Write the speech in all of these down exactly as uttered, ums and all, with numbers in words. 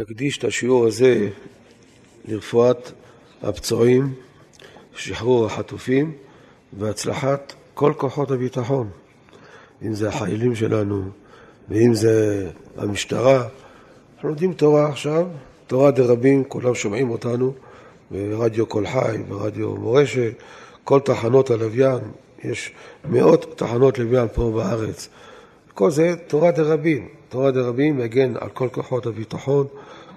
נקדיש את השיעור הזה לרפואת הפצועים, שחרור החטופים והצלחת כל כוחות הביטחון, אם זה החיילים שלנו ואם זה המשטרה. אנחנו לומדים תורה עכשיו, תורה דרבים, כולם שומעים אותנו ברדיו קולחי, ברדיו מורשה, כל תחנות הלוויין, יש מאות תחנות לוויין פה בארץ. כל זה תורה דרבים, תורה דרבים מגן על כל כוחות הביטחון.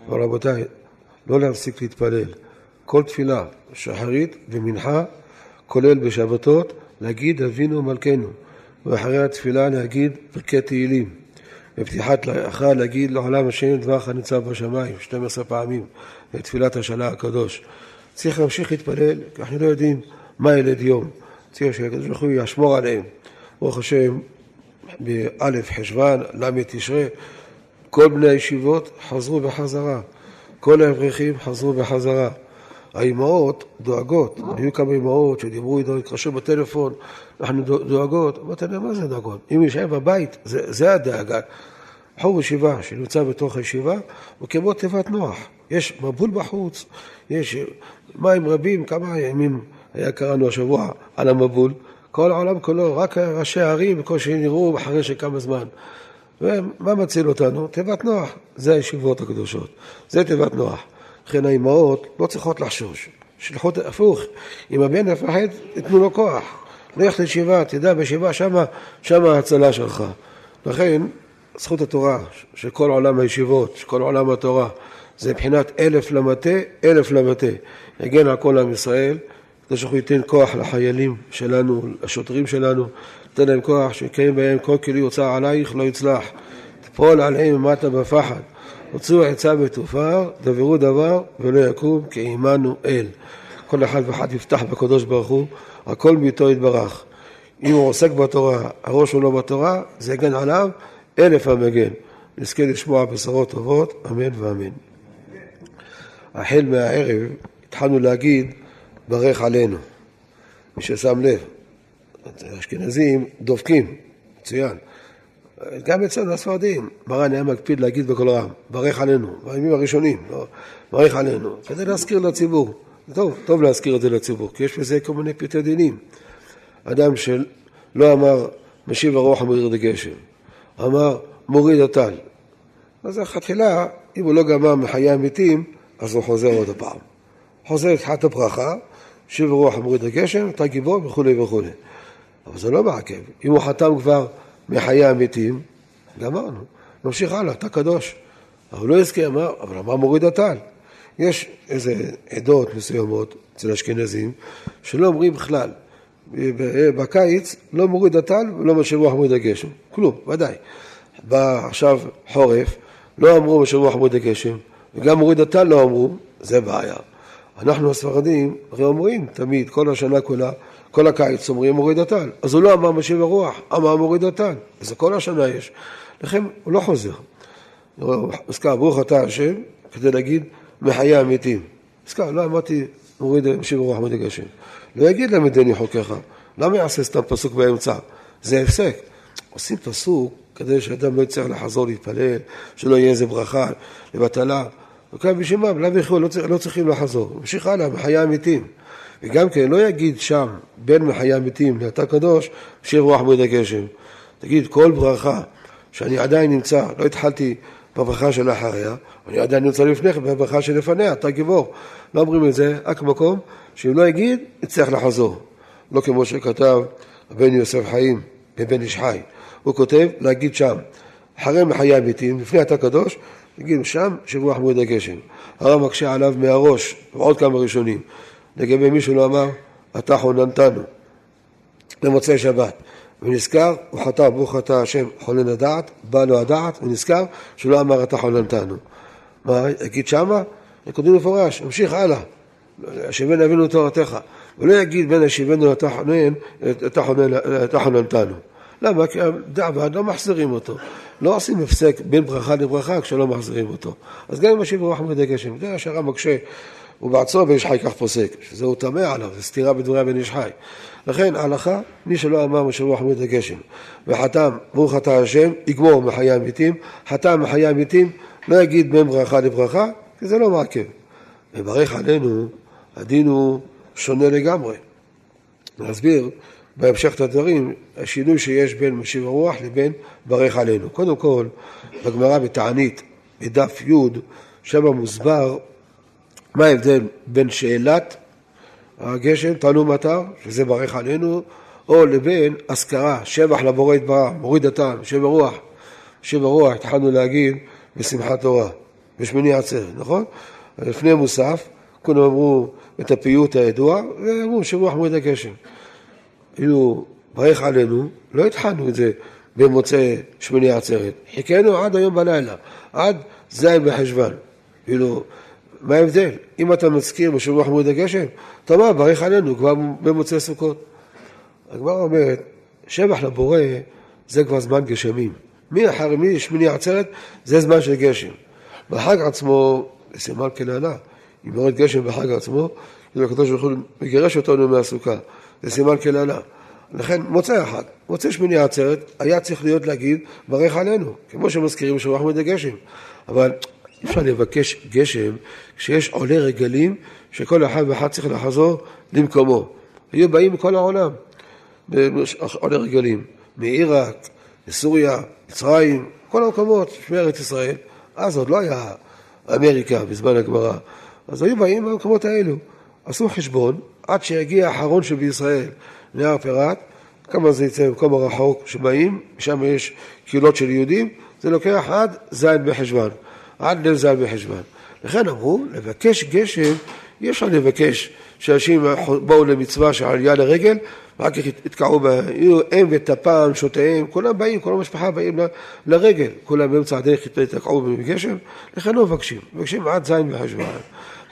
ורבותיי, לא להפסיק להתפלל, כל תפילה, שחרית ומנחה, כולל בשבתות, להגיד אבינו מלכנו, ואחרי התפילה להגיד פרקי תהילים, בפתיחת לאחר להגיד לעולם השם דברך הניצב בשמיים, שתים עשרה פעמים, לתפילת השנה הקדוש. צריך להמשיך להתפלל, כי אנחנו לא יודעים מה ילד יום, צריך שהקדוש ברוך הוא ישמור עליהם, ברוך השם, באלף חשוון, למד תשרה, כל בני הישיבות חזרו בחזרה, כל האברכים חזרו בחזרה. האימהות דואגות, היו כמה אימהות שדיברו איתו, התקשרו בטלפון, אנחנו דואגות, אמרתי להם, מה זה דואגות? אם ישב בבית, זה, זה הדאגה. בחור ישיבה שנמצא בתוך הישיבה, הוא כמו תיבת נוח, יש מבול בחוץ, יש מים רבים, כמה ימים היה קראנו השבוע על המבול, כל העולם כולו, רק ראשי הערים, וכל שנראו אחרי שכמה זמן. ומה מציל אותנו? תיבת נוח, זה הישיבות הקדושות, זה תיבת נוח. לכן האימהות לא צריכות לחשוש, שלחות הפוך, אם הבן הפחד, תנו לו כוח, לך לישיבה, תדע, בישיבה שמה, שמה ההצלה שלך. לכן, זכות התורה, שכל עולם הישיבות, שכל עולם התורה, זה מבחינת אלף למטה, אלף למטה, יגן על כל עם ישראל, כדי שאנחנו ייתן כוח לחיילים שלנו, לשוטרים שלנו, ייתן להם כוח, שיקיים בהם, כל כלי יוצא עלייך, לא יצלח, תפול עליהם ומטה בפחד, הוצאו עצה בתופר, דברו דבר ולא יקום כי אימנו אל. כל אחד ואחד יפתח בקדוש ברוך הוא, הכל ביתו יתברך. אם הוא עוסק בתורה, הראש הוא לא בתורה, זה יגן עליו, אלף המגן. נזכה לשמוע בשורות טובות, אמן ואמן. החל מהערב התחלנו להגיד, ברך עלינו. מי ששם לב, אשכנזים דופקים, מצוין. גם אצלנו הספרדים, מרן היה מקפיד להגיד בכל רם, ברך עלינו, בימים הראשונים, לא, ברך עלינו, כדי להזכיר לציבור, טוב, טוב להזכיר את זה לציבור, כי יש בזה כל מיני פרטי דינים. אדם שלא אמר, משיב הרוח המוריד הגשם, אמר, מוריד הטל. אז התחילה, אם הוא לא גמר מחיי המתים, אז הוא חוזר עוד הפעם. חוזר לתחילת הברכה, משיב הרוח המוריד הגשם, אתה גיבור וכו' וכו'. אבל זה לא מעכב, אם הוא חתם כבר, מחיי המתים, גמרנו, נמשיך הלאה, אתה קדוש. אבל לא יזכה, אמר, אבל אמר מוריד הטל. יש איזה עדות מסוימות אצל אשכנזים, שלא אומרים בכלל, בקיץ לא מוריד הטל ולא משיב רוח מוריד הגשם, כלום, ודאי. בא עכשיו חורף, לא אמרו משיב רוח מוריד הגשם, וגם מוריד הטל לא אמרו, זה בעיה. אנחנו הספרדים הרי אומרים תמיד, כל השנה כולה, כל הקיץ אומרים מוריד הטל. אז הוא לא אמר משיב הרוח, אמר מוריד הטל. אז כל השנה יש. לכן הוא לא חוזר. עסקה, ברוך אתה השם, כדי להגיד מחיי המתים. עסקה, לא אמרתי מוריד משיב הרוח מוריד הגשם. לא יגיד למדני חוקך. למה יעשה סתם פסוק באמצע? זה הפסק. עושים פסוק כדי שאדם לא יצטרך לחזור להתפלל, שלא יהיה איזה ברכה לבטלה. וכאן בשמם, לא, לא, צריך, לא צריכים לחזור. המשיך הלאה, מחיי המתים. וגם כן, לא יגיד שם, בין מחיי המתים לאתה קדוש, משיב רוח מוריד הגשם. תגיד, כל ברכה שאני עדיין נמצא, לא התחלתי בברכה של אחריה, אני עדיין נמצא לפניך, בברכה שלפניה, אתה גיבור. לא אומרים את זה, רק מקום, שאם לא יגיד, יצטרך לחזור. לא כמו שכתב הבן יוסף חיים, בבן איש חי. הוא כותב, להגיד שם, אחרי מחיי המתים, לפני אתה קדוש, נגיד שם, שרוח מוריד הגשם. הרב מקשה עליו מהראש, ועוד כמה ראשונים. לגבי מישהו לא אמר, אתה חוננתנו, למוצאי שבת. ונזכר, הוא חטא, ברוך אתה השם, חונן הדעת, בא לו הדעת, ונזכר, שלא אמר, אתה חוננתנו. מה, יגיד שמה? נקודים מפורש, המשיך הלאה. השיבן אבינו תורתך. ולא יגיד בין השיבנו, אתה חונן, אתה חוננתנו. למה? כי דעבד לא מחזירים אותו. לא עושים הפסק בין ברכה לברכה כשלא מחזירים אותו. אז גם אם משיב רוח מוריד הגשם, זה השערה מקשה, הוא בעצור בן איש חי כך פוסק, שזה הוא תמה עליו, זה סתירה בדברי בן איש חי. לכן ההלכה, מי שלא אמר משיב רוח מוריד הגשם, וחתם ברוך אתה השם, יגמור מחיי המתים, חתם מחיי המתים, לא יגיד בין ברכה לברכה, כי זה לא מעכב. מברך עלינו, הדין הוא שונה לגמרי. נסביר בהמשך את הדברים, השינוי שיש בין משיב הרוח לבין ברך עלינו. קודם כל, בגמרא בתענית, בדף י', שם מוסבר מה ההבדל בין שאלת הגשם, תענו מטר, שזה ברך עלינו, או לבין אזכרה, שבח לבורא יתברך, מוריד התען, משיב הרוח. משיב הרוח, התחלנו להגיד בשמחת תורה, בשמיני עצרת, נכון? לפני מוסף, כולם אמרו את הפיוט הידוע, ואמרו משיב הרוח מוריד הגשם. אילו ברך עלינו, לא התחלנו את זה במוצאי שמיני עצרת. חיכינו עד היום בלילה, עד זין בחשבן. אילו, מה ההבדל? אם אתה מזכיר משיב הרוח מוריד הגשם, תאמר, ברך עלינו כבר במוצאי סוכות. הגמרא אומרת, שבח לבורא זה כבר זמן גשמים. מי אחר מי שמיני עצרת, זה זמן של גשם. בחג עצמו, סימן כנענה, אם מורד גשם בחג עצמו, כאילו הקדוש ברוך הוא מגרש אותנו מהסוכה. זה סימן כנענה. לכן מוצא אחד, מוצא שמיני עצרת, היה צריך להיות להגיד ברך עלינו, כמו שמזכירים שבח מורד הגשם. אבל אי אפשר לבקש גשם כשיש עולי רגלים שכל אחד ואחד צריך לחזור למקומו. היו באים מכל העולם. עולי רגלים, מעיראק, לסוריה, מצרים, כל המקומות שמארץ ישראל, אז עוד לא היה אמריקה בזמן הגמרא, אז היו באים במקומות האלו, עשו חשבון, עד שהגיע האחרון שבישראל, נהר פירת, כמה זה יצא במקום הרחוק שבאים, שם יש קהילות של יהודים, זה לוקח עד זין בחשבן, עד ליל זין בחשבן, לכן אמרו, לבקש גשם, יש לנו לבקש שאנשים באו למצווה שעלייה לרגל, רק התקעו בהם, הם וטפם, שותיהם, כולם באים, כל המשפחה באים לרגל, כולם באמצע הדרך התקעו בגשם, לכן לא מבקשים, מבקשים עד זין בחשבן.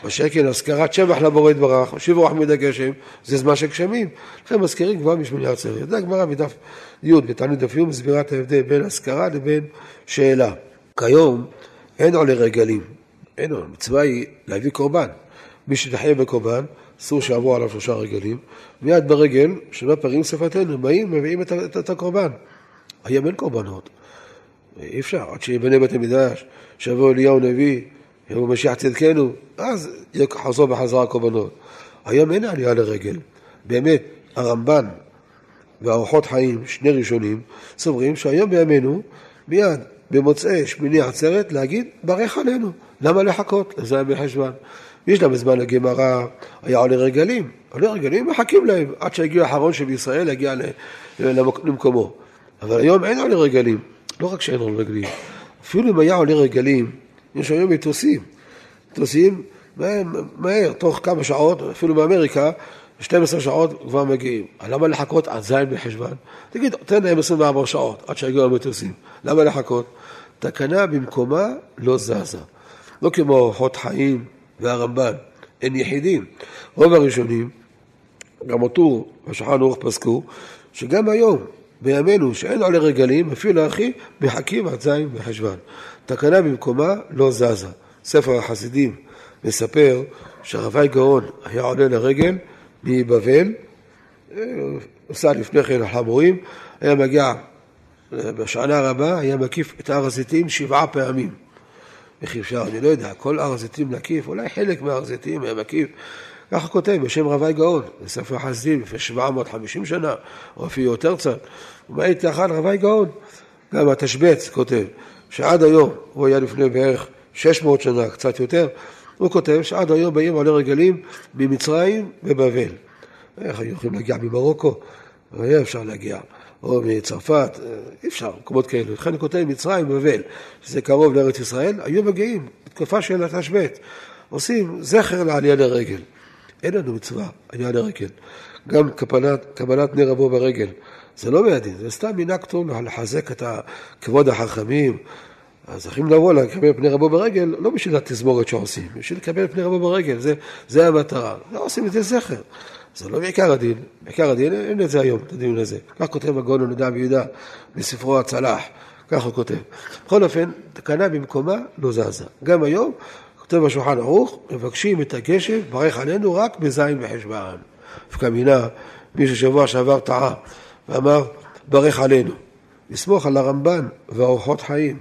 בשקל, הזכרת שבח לבורא יתברך, משיב הרוח מוריד הגשם, זה זמן של גשמים, לכן מזכירים כבר משמיני עצרת. זה הגמרא בדף י' בתענית דף י' מסבירה את ההבדל בין הזכרה לבין שאלה. כיום אין עולי רגלים, אין עולי, מצווה היא להביא קורבן. מי שתחיה בקורבן, אסור שעברו עליו שלושה רגלים, מיד ברגל, שבה פרים שפתנו, באים, מביאים את, את, את הקורבן. היום אין קורבנות. אי אפשר, עד שיבנה בית המדרש, שיבוא אליהו נביא, יבוא משיח צדקנו, אז יחזור בחזרה הקורבנות. היום אין עלייה לרגל. באמת, הרמב"ן והאורחות חיים, שני ראשונים, סוברים שהיום בימינו, מיד במוצאי שמיני עצרת, להגיד, ברך עלינו. למה לחכות? זה היה בחשבן. יש להם בזמן הגמרא, היה עולי רגלים, עולי רגלים מחכים להם, עד שהגיעו האחרון שבישראל הגיע למקומו. אבל היום אין עולי רגלים, לא רק שאין עולי רגלים, אפילו אם היה עולי רגלים, יש היום מטוסים, מטוסים מהר, תוך כמה שעות, אפילו מאמריקה, שתים עשרה שעות כבר מגיעים. למה לחכות עד זין בחשבן? תגיד, תן להם עשרים וארבע שעות עד שהגיעו המטוסים, למה לחכות? תקנה במקומה לא זזה, לא כמו אורחות חיים, והרמב"ן, אין יחידים. רוב הראשונים, גם אותו, השולחן ערוך פסקו, שגם היום, בימינו, שאין עולי רגלים, אפילו אחי, מחכים עד זין בחשבן. תקנה במקומה לא זזה. ספר החסידים מספר שהרבי גאון היה עולה לרגל מבבל, עושה לפני כן החמורים, היה מגיע בשנה הרבה, היה מקיף את הר הזיתים שבעה פעמים. איך אפשר, אני לא יודע, כל הר הזיתים נקיף, אולי חלק מהר הזיתים היה מקיף, ככה כותב בשם רבי גאון, בספר החסידים, לפני שבע מאות וחמישים שנה, או אפילו יותר צד, ובאית לאחד רבי גאון, גם התשבץ כותב, שעד היום, הוא היה לפני בערך שש מאות שנה, קצת יותר, הוא כותב שעד היום באים עולי רגלים ממצרים ובבל. איך היו יכולים להגיע ממרוקו? היה אפשר להגיע. או מצרפת, אי אפשר, מקומות כאלו. לכן כותב מצרים בבל, שזה קרוב לארץ ישראל, היו מגיעים, בתקופה של התשבט, עושים זכר לעלייה לרגל. אין לנו מצווה, עלייה לרגל. גם קבלת נר הבא ברגל, זה לא מהדין, זה סתם מנהג טוב לחזק את כבוד החכמים. אז צריכים לבוא לקבל פני רבו ברגל, לא בשביל התזמורת שעושים, בשביל לקבל פני רבו ברגל, זה, זה המטרה. לא עושים את זה זכר. זה לא בעיקר הדין, בעיקר הדין, אין את זה היום, את הדיון הזה. כך כותב הגאון הנודע מיהודה בספרו הצלח, כך הוא כותב. בכל אופן, תקנה במקומה לא זזה. גם היום, כותב השולחן ערוך, מבקשים את הגשם, ברך עלינו רק בזין בחשבן. וכמינה, מי ששבוע שעבר טעה, ואמר, ברך עלינו. לסמוך על הרמב"ן והאורחות חיים,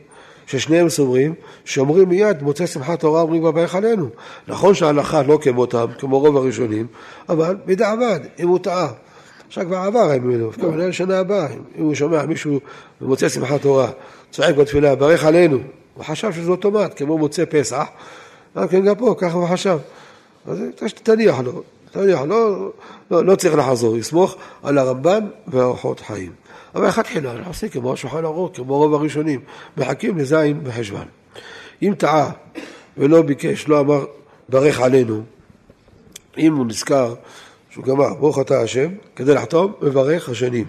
ששניהם סומרים, שאומרים מיד, מוצא שמחת תורה, אומרים בבא יחננו. נכון שההלכה לא כמותם, כמו רוב הראשונים, אבל בדיעבד, אם הוא טעה. עכשיו כבר עבר הם ממנו, כמובן לשנה הבאה, אם הוא שומע מישהו ומוצא שמחת תורה, צועק בתפילה, ברך עלינו, הוא חשב שזה אוטומט, כמו מוצא פסח, גם פה, ככה הוא חשב. אז תניח לו, תניח לו, לא צריך לחזור, יסמוך על הרמב"ן והאורחות חיים. אבל אחד חילה, אנחנו עושים כמו השולחן ערוך, כמו רוב הראשונים, מחכים לזין בחשבן. אם טעה ולא ביקש, לא אמר ברך עלינו, אם הוא נזכר, שהוא גמר, ברוך אתה השם, כדי לחתום, מברך השנים.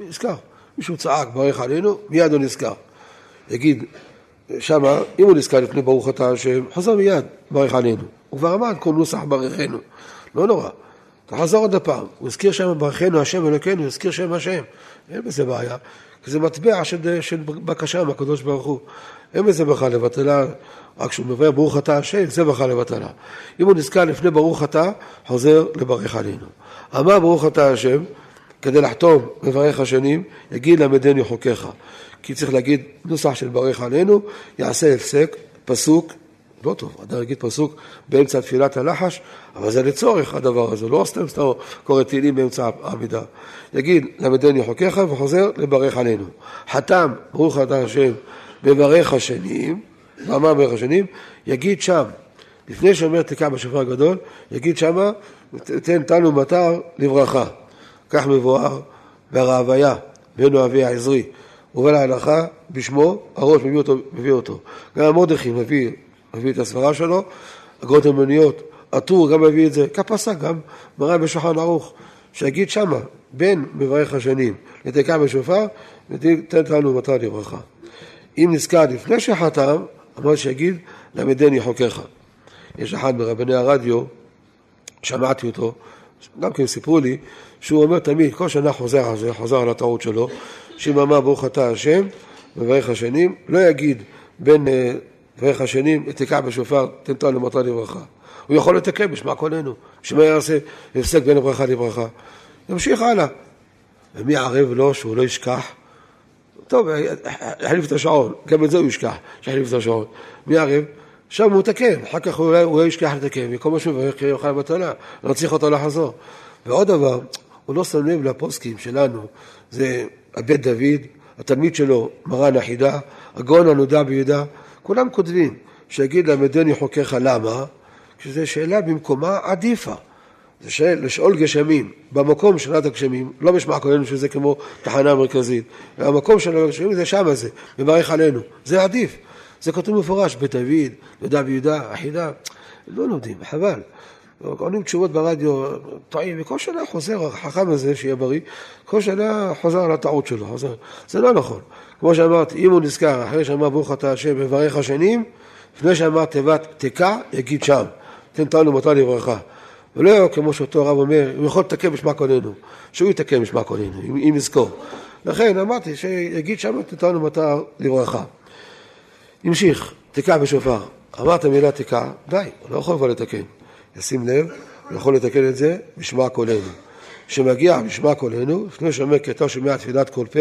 נזכר, מישהו צעק, ברך עלינו, מיד הוא נזכר. יגיד, שמה, אם הוא נזכר לפני ברוך אתה השם, חזר מיד, ברך עלינו. הוא כבר אמר, כל נוסח ברכנו. לא נורא. תחזור עוד הפעם, הוא הזכיר שם ברכנו, השם אלוקינו, הוא הזכיר שם השם. אין בזה בעיה, כי זה מטבע של, של בקשה מהקדוש ברוך הוא. אין בזה בכלל לבטלה, רק כשהוא מברך ברוך אתה השם, זה בכלל לבטלה. אם הוא נזכר לפני ברוך אתה, חוזר לברך עלינו. אמר ברוך אתה השם, כדי לחתום מברך השנים, יגיד למדני חוקיך. כי צריך להגיד נוסח של ברך עלינו, יעשה הפסק, פסוק, לא טוב, אדם יגיד פסוק באמצע תפילת הלחש, אבל זה לצורך הדבר הזה, לא סתם סתם קורא תהילים באמצע העמידה. יגיד למדני חוקיך וחוזר לברך עלינו. חתם ברוך אתה השם, בברך השנים, ואמר ברך השנים, יגיד שם, לפני שאומר תקע בשופר הגדול, יגיד שמה, תן תנו מטר לברכה. כך מבואר ברעביה, בנו אבי העזרי, ובא להלכה בשמו, הראש מביא אותו, מביא אותו. גם מרדכי מביא, מביא את הסברה שלו, אגרות אמוניות, עטור גם מביא את זה, כפסה גם מראה בשולחן ערוך, שיגיד שמה, בין מברך השנים, לתקע בשופר, ותן תנו מטר לברכה. אם נזכר לפני שחתם, אמר שיגיד, למדני חוקיך. יש אחד מרבני הרדיו, שמעתי אותו, גם כן סיפרו לי, שהוא אומר תמיד, כל שנה חוזר, חוזר על הטעות שלו, שאם אמר ברוך אתה השם, מברך השנים, לא יגיד בין מברך השנים, תקע בשופר, תנתן למטרה לברכה. הוא יכול לתקע בשמה קולנו, שמה יעשה, יפסק בין הברכה לברכה. ימשיך הלאה. ומי יערב לו שהוא לא ישכח? טוב, יחליף את השעון, גם את זה הוא ישכח, שיחליף את השעון. מי יערב? שם הוא תקם, אחר כך הוא אולי ישכח לתקם, וכל מה שהוא מברך יוכל מתנה, לא צריך אותו לחזור. ועוד דבר, הוא לא שם לב לפוסקים שלנו, זה הבית דוד, התלמיד שלו, מרן החידה, הגאון הנודע ביהודה, כולם כותבים, שיגיד למדני חוקיך למה, כשזו שאלה במקומה עדיפה. זה שאל, לשאול גשמים, במקום של הגשמים, לא משמע כולנו שזה כמו תחנה מרכזית, והמקום של הגשמים זה שם הזה, מברך עלינו, זה עדיף. זה כתוב מפורש, בית דוד, יהודה ויהודה, אחידה, לא לומדים, חבל. עונים תשובות ברדיו, טועים, וכל שנה חוזר, החכם הזה שיהיה בריא, כל שנה חוזר על הטעות שלו, חוזר. זה לא נכון. כמו שאמרתי, אם הוא נזכר, אחרי שאמר ברוך אתה השם, מברך השנים, לפני שאמר תיבת תקע, יגיד שם, תנתנו מטרה לברכה. ולא כמו שאותו רב אומר, הוא יכול לתקן בשמה קוננו, שהוא יתקן בשמה קוננו, אם נזכור. לכן אמרתי, שיגיד שם, תנתנו מטרה לברכה. המשיך, תקע בשופר, אמרת מילה תקע, די, הוא לא יכול כבר לתקן. ישים לב, הוא יכול לתקן את זה בשמע קולנו. כשמגיע בשמע קולנו, לפני שאומר כתוב שומע תפילת כל פה,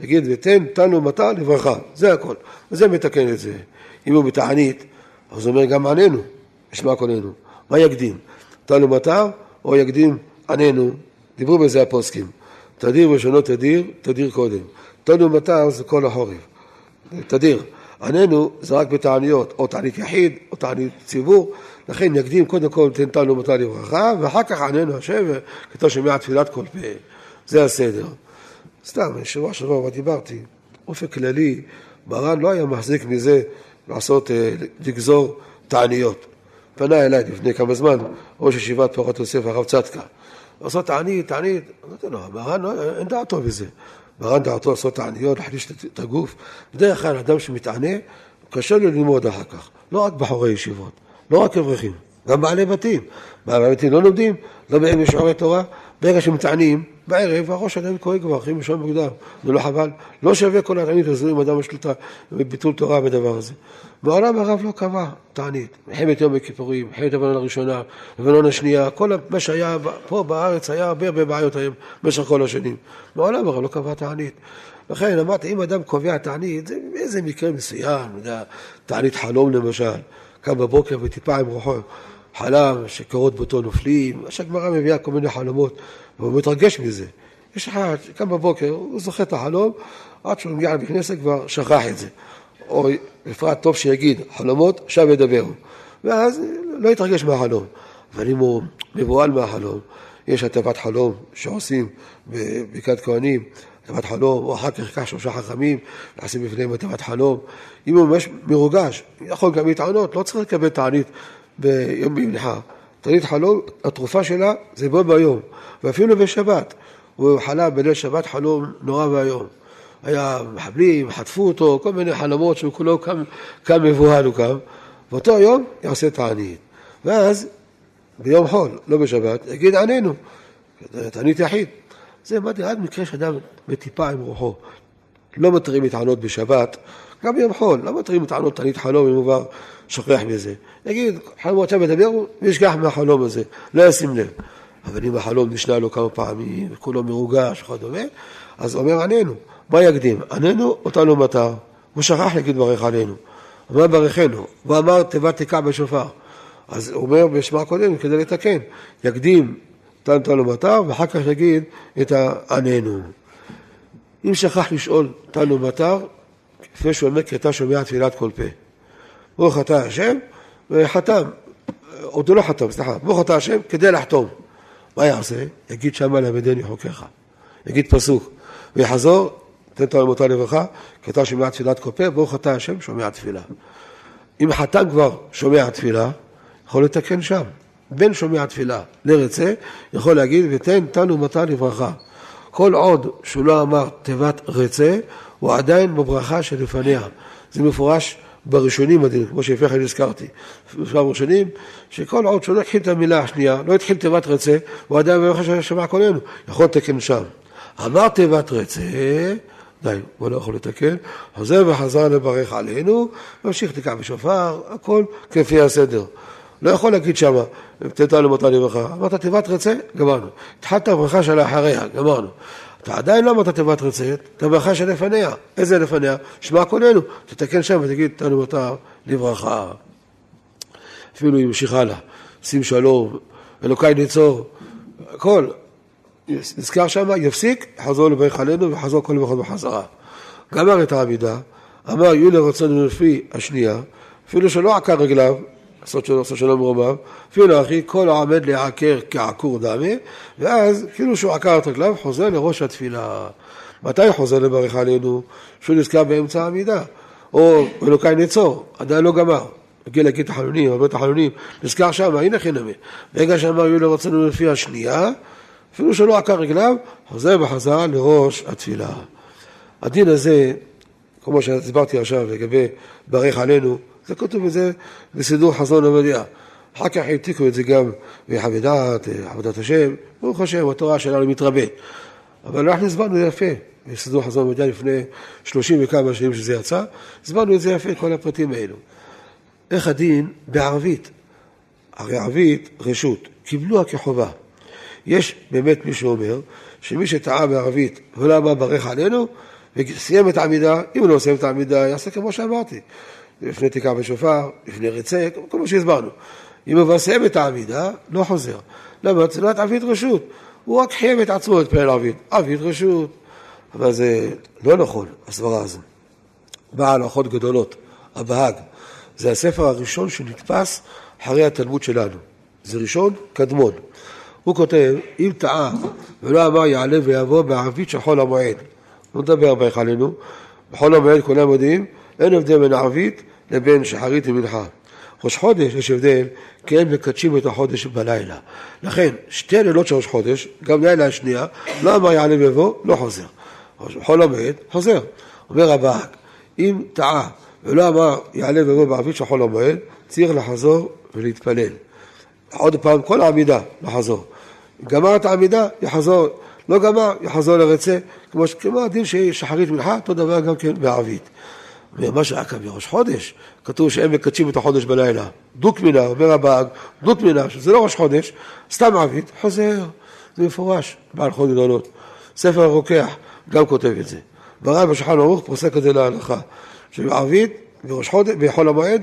יגיד ותן, תנו מטר לברכה, זה הכל. וזה מתקן את זה. אם הוא בתענית, אז אומר גם עננו, בשמע קולנו. מה יקדים? תנו מטר או יקדים עננו? דיברו בזה הפוסקים. תדיר ושונו תדיר, תדיר קודם. תנו מטר זה כל החורף. תדיר. עננו זה רק בתעניות, או תענית יחיד, או תענית ציבור, לכן נקדים קודם כל תנתן לו מטרה לברכה, ואחר כך עננו השם, כתוב שמע תפילת כל פה, זה הסדר. סתם, שבוע שבוע מה דיברתי, אופק כללי, מרן לא היה מחזיק מזה לעשות, לגזור תעניות. פנה אליי לפני כמה זמן, ראש ישיבת פרות יוסף, הרב צדקה, לעשות תענית, תענית, לא יודע, מרן אין דעתו בזה. מרן דעתו לעשות תעניות, להחליש את הגוף. בדרך כלל אדם שמתענה, קשה לו ללמוד אחר כך. לא רק בחורי ישיבות, לא רק אברכים, גם בעלי בתים. בעלי בתים לא לומדים, לא באים לשעורי תורה, ברגע שמתענים, בערב, הראש שלהם כהה כבר, אחרי משום מוקדם, ולא חבל, לא שווה כל התענית הזו עם אדם השליטה, ביטול תורה בדבר הזה. בעולם הרב לא קבע תענית, מלחמת יום הכיפורים, מלחמת לבנון הראשונה, לבנון השנייה, כל מה שהיה פה בארץ היה הרבה הרבה בעיות היום, במשך כל השנים. בעולם הרב לא קבע תענית. לכן אמרתי, אם אדם קובע תענית, זה איזה מקרה מסוים, תענית חלום למשל, קם בבוקר וטיפה עם רוחו, חלם שקרות באותו נופלים, שהגמרא מביאה כל מיני חלומות, והוא מתרגש מזה. יש אחד, קם בבוקר, הוא זוכה את החלום, עד שהוא מגיע לכנסת כבר שכח את זה. או בפרט טוב שיגיד, חלומות, שם ידברו. ואז לא יתרגש מהחלום. אבל אם הוא מבועל מהחלום, יש הטבת חלום שעושים בברכת כהנים, הטבת חלום, או אחר כך כך שלושה חכמים, נעשים בפניהם הטבת חלום. אם הוא ממש מרוגש, יכול גם להתענות, לא צריך לקבל תענית ביום במנחה. תענית חלום, התרופה שלה זה בו ביום. ואפילו בשבת, הוא חלם בליל שבת חלום נורא והיום. היה מחבלים, חטפו אותו, כל מיני חלומות שהוא כולו קם, קם מבוהל וקם, ואותו יום יעשה תענית. ואז ביום חול, לא בשבת, יגיד ענינו, תענית יחיד. זה עד מקרה שאדם מטיפה עם רוחו. לא מתרים מתענות בשבת, גם ביום חול, לא מתרים מתענות תענית חלום אם הוא כבר שוכח מזה. יגיד, חלומות שם ידברו, וישכח מהחלום הזה, לא ישים לב. אבל אם החלום נשנה לו כמה פעמים, כולו מרוגש, וכדומה, אז אומר ענינו. מה יקדים? ענינו אותנו מטר, הוא שכח להגיד ברך עלינו. אמר ברכנו, ואמר תיבה תיקע בשופר. אז הוא אומר בשמה הקודם כדי לתקן. יקדים אותנו מטר, ואחר כך יגיד את הענינו. אם שכח לשאול אותנו מטר, לפני שהוא אומר קריטה שומע תפילת כל פה. בוא חטא השם, וחתם, עוד לא חתם, סליחה, בוא חטא השם כדי לחתום. מה יעשה? יגיד שמה למדני חוקך. יגיד פסוק, ויחזור, תן תורם אותה לברכה, קטע שומע תפילת קופה, בואו חטא השם, שומע תפילה. אם חתם כבר שומע תפילה, יכול לתקן שם. בין שומע תפילה לרצה, יכול להגיד, ותן תנו מתה לברכה. כל עוד שהוא לא אמר תיבת רצה, הוא עדיין בברכה שלפניה. זה מפורש בראשונים, כמו שהפך אני הזכרתי. בפעם ראשונים, שכל עוד שהוא לא התחיל את המילה השנייה, לא התחיל תיבת רצה, הוא עדיין בברכה ששמע כולנו, יכול לתקן שם. אמר תיבת רצה, די, הוא לא יכול לתקן, חוזר וחזר לברך עלינו, ממשיך תיקע בשופר, הכל כפי הסדר. לא יכול להגיד שמה, תתן למתן לברכה, אמרת תיבת רצה, גמרנו. התחלת הברכה של האחריה, גמרנו. אתה עדיין לא אמרת תיבת רצה, אתה ברכה של לפניה. איזה לפניה? שמע כולנו, תתקן שם ותגיד, תתן למתן לברכה. אפילו ימשיך הלאה, שים שלום, אלוקי ניצור, הכל. נזכר שם, יפסיק, חזור לברך עלינו וחזור כל אחד בחזרה. גמר את העמידה, אמר יהיו לרצון לפי השנייה, אפילו שלא עקר רגליו, עשות שלום רומם, אפילו אחי, כל העמד לעקר כעקור דמה, ואז כאילו שהוא עקר את רגליו, חוזר לראש התפילה. מתי חוזר לברך עלינו? שהוא נזכר באמצע העמידה, או אלוקי ניצור, עדיין לא גמר. הגיע להגיד את החלונים, הרבה את החלונים, נזכר שם, הנה חינמי. ברגע שאמר יהיו לרצון לפי השנייה, אפילו שלא עקר רגליו, חוזר בחזרה לראש התפילה. הדין הזה, כמו שהסברתי עכשיו לגבי ברך עלינו, זה כתוב בזה בסידור חזון עובדיה. אחר כך העתיקו את זה גם בחבדת, עבודת השם, ברוך השם, התורה שלנו מתרבה. אבל אנחנו הסברנו יפה, בסידור חזון עובדיה לפני שלושים וכמה שנים שזה יצא, הסברנו את זה יפה, כל הפרטים האלו. איך הדין בערבית? הרי ערבית רשות, קיבלוה כחובה. יש באמת מי שאומר שמי שטעה בערבית ולא אמר ברך עלינו וסיים את העמידה, אם הוא לא סיים את העמידה יעשה כמו שאמרתי, לפני תיקע בשופר, לפני רצה, כל מה שהסברנו. אם הוא סיים את העמידה לא חוזר, למה? זה לא את ערבית רשות, הוא רק חייב את עצמו את פעיל ערבית, ערבית רשות. אבל זה לא נכון הסברה הזו. בעל אחות גדולות, הבהג, זה הספר הראשון שנתפס אחרי התלמוד שלנו, זה ראשון קדמון. הוא כותב, אם טעה ולא אמר יעלה ויבוא בערבית של חול המועד. לא מדבר ברך עלינו. בחול המועד כולם יודעים, אין הבדל בין ערבית לבין שחרית למנחה. ראש חודש יש הבדל, כי הם מקדשים את החודש בלילה. לכן, שתי לילות של ראש חודש, גם לילה השנייה, לא אמר יעלה ויבוא, לא חוזר. חול המועד חוזר. אומר הבאק, אם טעה ולא אמר יעלה ויבוא בערבית של חול המועד, צריך לחזור ולהתפלל. עוד פעם, כל העמידה לחזור. גמר את העמידה, יחזור. לא גמר, יחזור לרצה. כמו שכמעט דין ששחרית מלחה, אותו דבר גם כן בערבית. ומה שהיה כאן בראש חודש, כתוב שהם מקדשים את החודש בלילה. דוק מינה, אומר הבאג, דוק מינה, שזה לא ראש חודש, סתם ערבית, חוזר. זה מפורש, בעל חוד גדולות. ספר הרוקח גם כותב את זה. ברב השולחן ערוך פוסק את זה להלכה. שבערבית, בראש חודש, בחול המועד,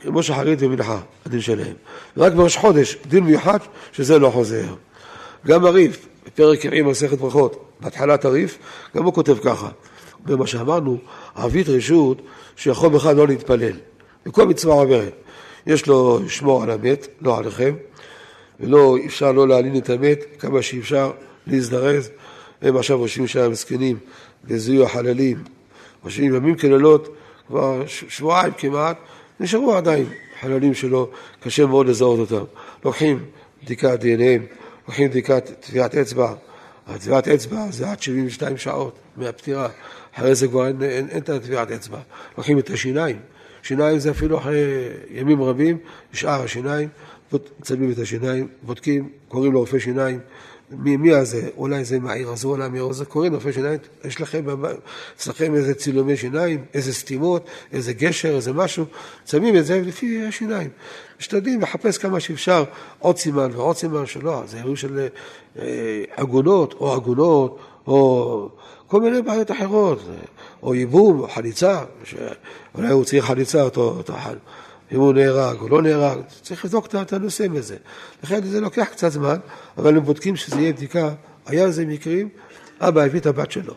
כמו שחרית ומנחה, הדין שלהם. רק בראש חודש, דין מיוחד, שזה לא חוזר. גם הריף, בפרק עם מסכת ברכות, בהתחלת הריף, גם הוא כותב ככה. במה שאמרנו, ערבית רשות שיכול בכלל לא להתפלל. בכל מצווה אומרת, יש לו לשמור על המת, לא עליכם, ולא אפשר לא להעלין את המת, כמה שאפשר להזדרז. הם עכשיו ראשים של המסכנים, בזיהו החללים, ראשים ימים כלילות, כבר שבועיים כמעט, נשארו עדיין חללים שלו, קשה מאוד לזהות אותם. לוקחים בדיקת די אן איי, לוקחים בדיקת טביעת אצבע, הטביעת אצבע זה עד שבעים ושתיים שעות מהפטירה, אחרי זה כבר אין, אין, אין את הטביעת אצבע. לוקחים את השיניים, שיניים זה אפילו אחרי ימים רבים, שאר השיניים, מצלמים את השיניים, בודקים, קוראים לרופא שיניים, מי, מי הזה, אולי זה מהעיר הזו, אולי מהעיר הזו, קוראים לרופא שיניים, יש לכם, אצלכם איזה צילומי שיניים, איזה סתימות, איזה גשר, איזה משהו, צמים את זה לפי השיניים. משתדלים לחפש כמה שאפשר עוד סימן ועוד סימן שלא, זה אירועים של עגונות או עגונות, או כל מיני בעיות אחרות, או ייבום, או חליצה, אולי הוא צריך חליצה, אותו חל. אם הוא נהרג או לא נהרג, צריך לבדוק את הנושא מזה. לכן זה לוקח קצת זמן, אבל הם בודקים שזה יהיה בדיקה. היה זה מקרים, אבא הביא את הבת שלו,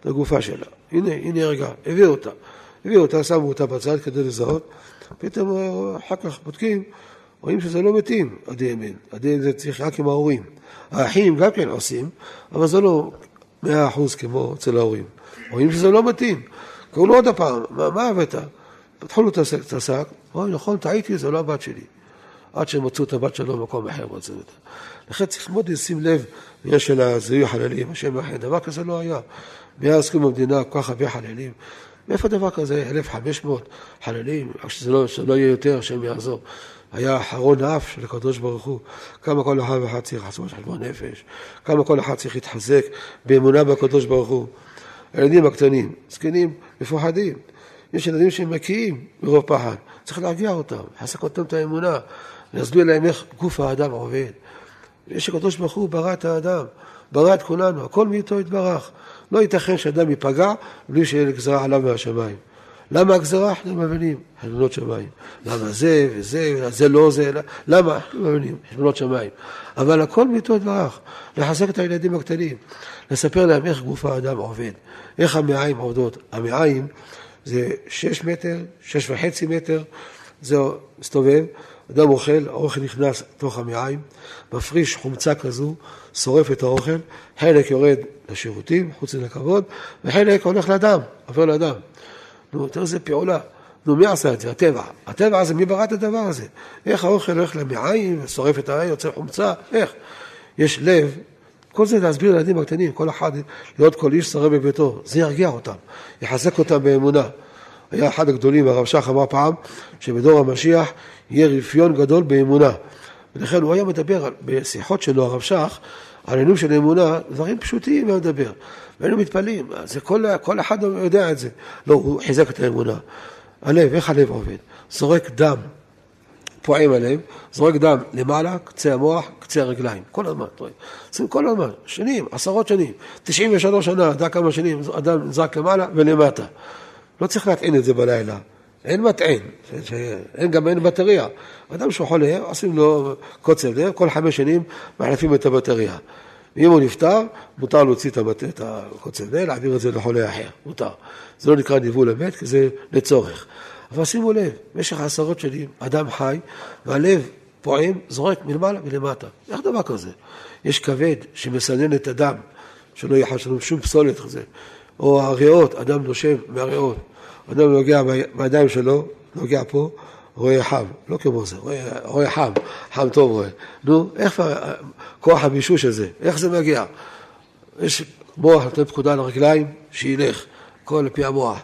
את הגופה שלה. הנה, היא נהרגה, הביא אותה. הביא אותה, שמו אותה בצד כדי לזהות. פתאום אחר כך בודקים, רואים שזה לא מתאים, הדיימן. הדיימן זה צריך רק עם ההורים. האחים גם כן עושים, אבל זה לא מאה אחוז כמו אצל ההורים. רואים שזה לא מתאים. קראו לו עוד הפעם, מה, מה הבאת? התחילו את השק, אוי נכון, טעיתי, זו לא הבת שלי. עד שהם מצאו את הבת שלו במקום אחר, מצאו אותה. לכן צריך מאוד לשים לב, יש של הזיהוי חללים, השם אחר, דבר כזה לא היה. מאז קום המדינה, כל כך הרבה חללים. מאיפה דבר כזה? אלף וחמש מאות חללים, רק שזה לא, שלא יהיה יותר, השם יעזור. היה אחרון אף של הקדוש ברוך הוא. כמה כל אחד ואחד צריך לעשות חשבון נפש, כמה כל אחד צריך להתחזק באמונה בקדוש ברוך הוא. הילדים הקטנים, זקנים, מפוחדים. יש ילדים שהם מקיים מרוב פחד, צריך להגיע אותם, לחזק אותם את האמונה, להסביר להם איך גוף האדם עובד. יש הקדוש ברוך הוא ברא את האדם, ברא את כולנו, הכל מאיתו יתברך. לא ייתכן שאדם ייפגע בלי שיהיה גזרה עליו מהשמיים. למה הגזרה? אנחנו מבינים, חשבונות שמיים. למה זה וזה, זה לא זה, למה? אנחנו מבינים, חשבונות שמיים. אבל הכל מאיתו יתברך, לחזק את הילדים הקטנים, לספר להם איך גוף האדם עובד, איך המעיים עובדות. המעיים זה שש מטר, שש וחצי מטר, זה מסתובב, אדם אוכל, האוכל נכנס תוך המעיים, מפריש חומצה כזו, שורף את האוכל, חלק יורד לשירותים, חוץ לכבוד, וחלק הולך לאדם, עובר לאדם. נו, יותר זה פעולה. נו, מי עשה את זה? הטבע. הטבע הזה, מי ברא את הדבר הזה? איך האוכל הולך למעיים, שורף את העין, יוצא חומצה, איך? יש לב, כל זה להסביר לילדים הקטנים, כל אחד, להיות כל איש שרה בביתו, זה ירגיע אותם, יחזק אותם באמונה. היה אחד הגדולים, הרב שח אמר פעם, שבדור המשיח יהיה רפיון גדול באמונה. ולכן הוא היה מדבר בשיחות שלו, הרב שח, על עניינים של אמונה, דברים פשוטים היה מדבר. והיינו מתפלאים, זה כל, כל אחד יודע את זה. לא, הוא חיזק את האמונה. הלב, איך הלב עובד? זורק דם. פועם עליהם, זורק דם למעלה, קצה המוח, קצה הרגליים, כל הזמן, כל הזמן, שנים, עשרות שנים, תשעים ושלוש שנה, עד כמה שנים, אדם זרק למעלה ולמטה. לא צריך להטעין את זה בלילה, אין מטעין, אין גם אין בטריה. אדם שחולה, עושים לו קוצב לב, כל חמש שנים מחלפים את הבטריה. אם הוא נפטר, מותר להוציא את הקוצב לב, להעביר את זה לחולה אחר, מותר. זה לא נקרא ניבול המת, כי זה לצורך. אבל שימו לב, במשך עשרות שנים אדם חי, והלב פועם, זורק מלמעלה ולמטה. איך דבר כזה? יש כבד שמסנן את הדם, שלא יחש לנו שום פסולת כזה. או הריאות, אדם נושב מהריאות. אדם נוגע בידיים שלו, נוגע פה, רואה חם. לא כמו זה, רואה, רואה חם, חם טוב רואה. נו, איך כוח הבישוש הזה? איך זה מגיע? יש מוח נותן פקודה לרגליים, שילך, כל לפי המוח.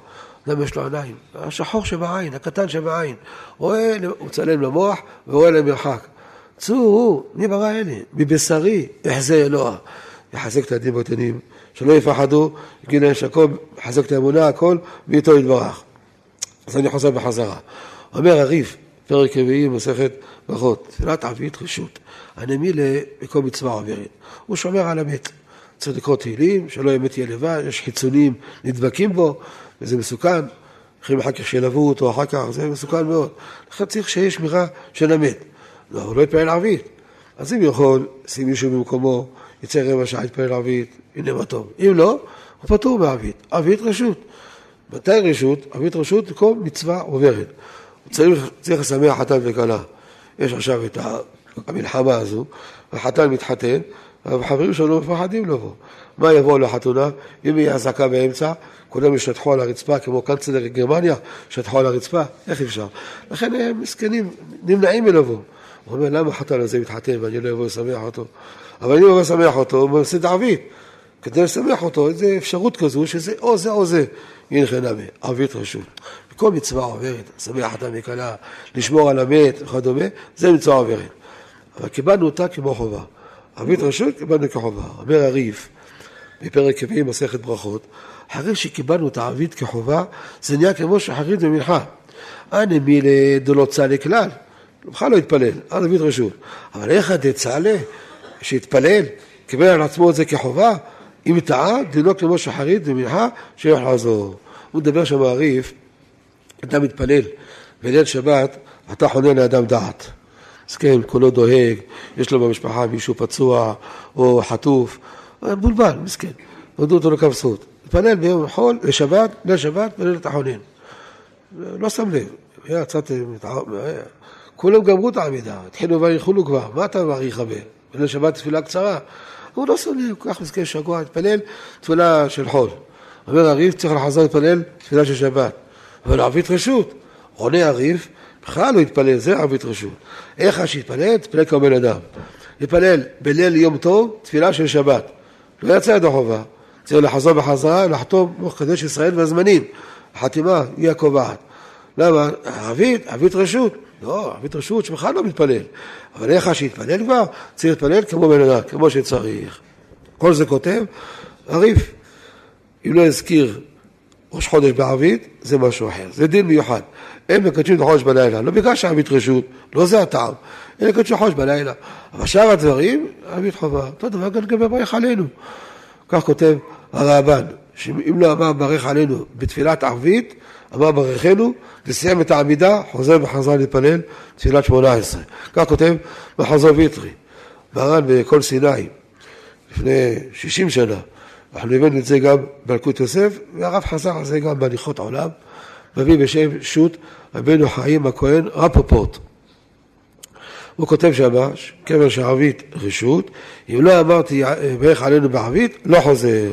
אדם יש לו עיניים, השחור שבעין, הקטן שבעין, רואה, הוא צלם למוח ורואה למרחק. צאו הוא, אני ברא אלי, מבשרי, יחזה אלוה. יחזק את העדים והתנים, שלא יפחדו, יגיד להם שקום, יחזק את האמונה, הכל, ואיתו יתברך. אז אני חוזר בחזרה. אומר הריף, פרק רביעי, מסכת ברכות, תפילת ערבית רשות, הנמילה מקום מצווה עבירית. הוא שומר על המת. צריך לקרוא תהילים, שלא האמת תהיה לבד, יש חיצונים נדבקים בו, וזה מסוכן. אחרים אחר כך שילבו אותו, אחר כך, זה מסוכן מאוד. לכן צריך שיש שמירה של המת. לא, הוא לא יתפעל ערבית. אז אם יכול, שים מישהו במקומו, יצא רבע שעה יתפעל ערבית, הנה מה טוב. אם לא, הוא פטור מערבית. ערבית רשות. מתי רשות? ערבית רשות, מקום מצווה עוברת. צריך, צריך לשמח חתן וכלה. יש עכשיו את המלחמה הזו, החתן מתחתן, החברים שלנו מפחדים לבוא. מה יבואו לחתונה? אם יהיה אזעקה באמצע, כולם ישטחו על הרצפה, כמו קנצלר גרמניה, שטחו על הרצפה, איך אפשר? לכן הם מסכנים, נמנעים מלבוא. הוא אומר, למה החתן הזה מתחתן ואני לא אבוא לשמח אותו? אבל אני אבוא לשמח אותו, הוא מפסיד ערבית. כדי לשמח אותו, איזו אפשרות כזו, שזה או זה או זה. הנה חינמי, ערבית רשות. כל מצווה עוברת, שמח חתן וכלה, לשמור על המת וכדומה, זה מצווה עוברת. אבל קיבלנו אותה כמו חובה. ערבית רשות קיבלנו כחובה. אומר הריף, בפרק שבעים, מסכת ברכות, אחרי שקיבלנו את הערבית כחובה, זה נהיה כמו שחרית ומנחה. אני מילה דלא צהלה כלל, בכלל לא התפלל, ערבית רשות. אבל איך עד צהלה שהתפלל, קיבל על עצמו את זה כחובה, אם טעה, דלא כמו שחרית ומנחה, שיוכל לעזור. הוא מדבר שם הריף, אדם מתפלל, בליל שבת, אתה חונן לאדם דעת. אז כן, כולו דוהג, יש לו במשפחה מישהו פצוע או חטוף, בולבל, מסכן, נודו אותו לקו סוד. מתפלל ביום חול, לשבת, לשבת, בלילת החונן. לא שם לב, היה קצת, כולם גמרו את העמידה, התחילו ויכולו כבר, מה אתה מעריך הרבה? בליל שבת תפילה קצרה. הוא לא שם לב, כך מסכן שגוע, התפלל, תפילה של חול. אומר הריף, צריך לחזור להתפלל, תפילה של שבת. אבל ערבית רשות, עונה הריף, בכלל לא יתפלל, זה ערבית רשות. איך שיתפלל, תפלל כמו בן אדם. יתפלל בליל יום טוב, תפילה של שבת. לא יצא יד החובה. צריך לחזור בחזרה, לחתום מחדש ישראל והזמנים. החתימה היא הקובעת. למה? ערבית, ערבית רשות. לא, ערבית רשות שבכלל לא מתפלל. אבל איך שיתפלל כבר, צריך להתפלל כמו בן אדם, כמו שצריך. כל זה כותב, הריף, אם לא הזכיר, ראש חודש בערבית, זה משהו אחר. זה דין מיוחד. הם מקדשים את חודש בלילה. לא בגלל שערבית רשות, לא זה הטעם. הם מקדשים חודש בלילה. אבל שאר הדברים, ערבית חובה. אותו דבר גם גם מברך עלינו. כך כותב הרמב"ן, שאם לא אמר ברך עלינו בתפילת ערבית, אמר ברכנו, לסיים את העמידה, חוזר בחזרה להתפלל, תפילת שמונה עשרה. כך כותב מחזור ויטרי. מרן בכל סיני, לפני שישים שנה, אנחנו הבאנו את זה גם בלקוט יוסף, והרב חזר על זה גם בהליכות עולם, מביא בשם שו"ת, רבנו חיים הכהן רפפורט. הוא כותב שמש, כיוון שערבית רשות, אם לא אמרתי ברך עלינו בערבית, לא חוזר.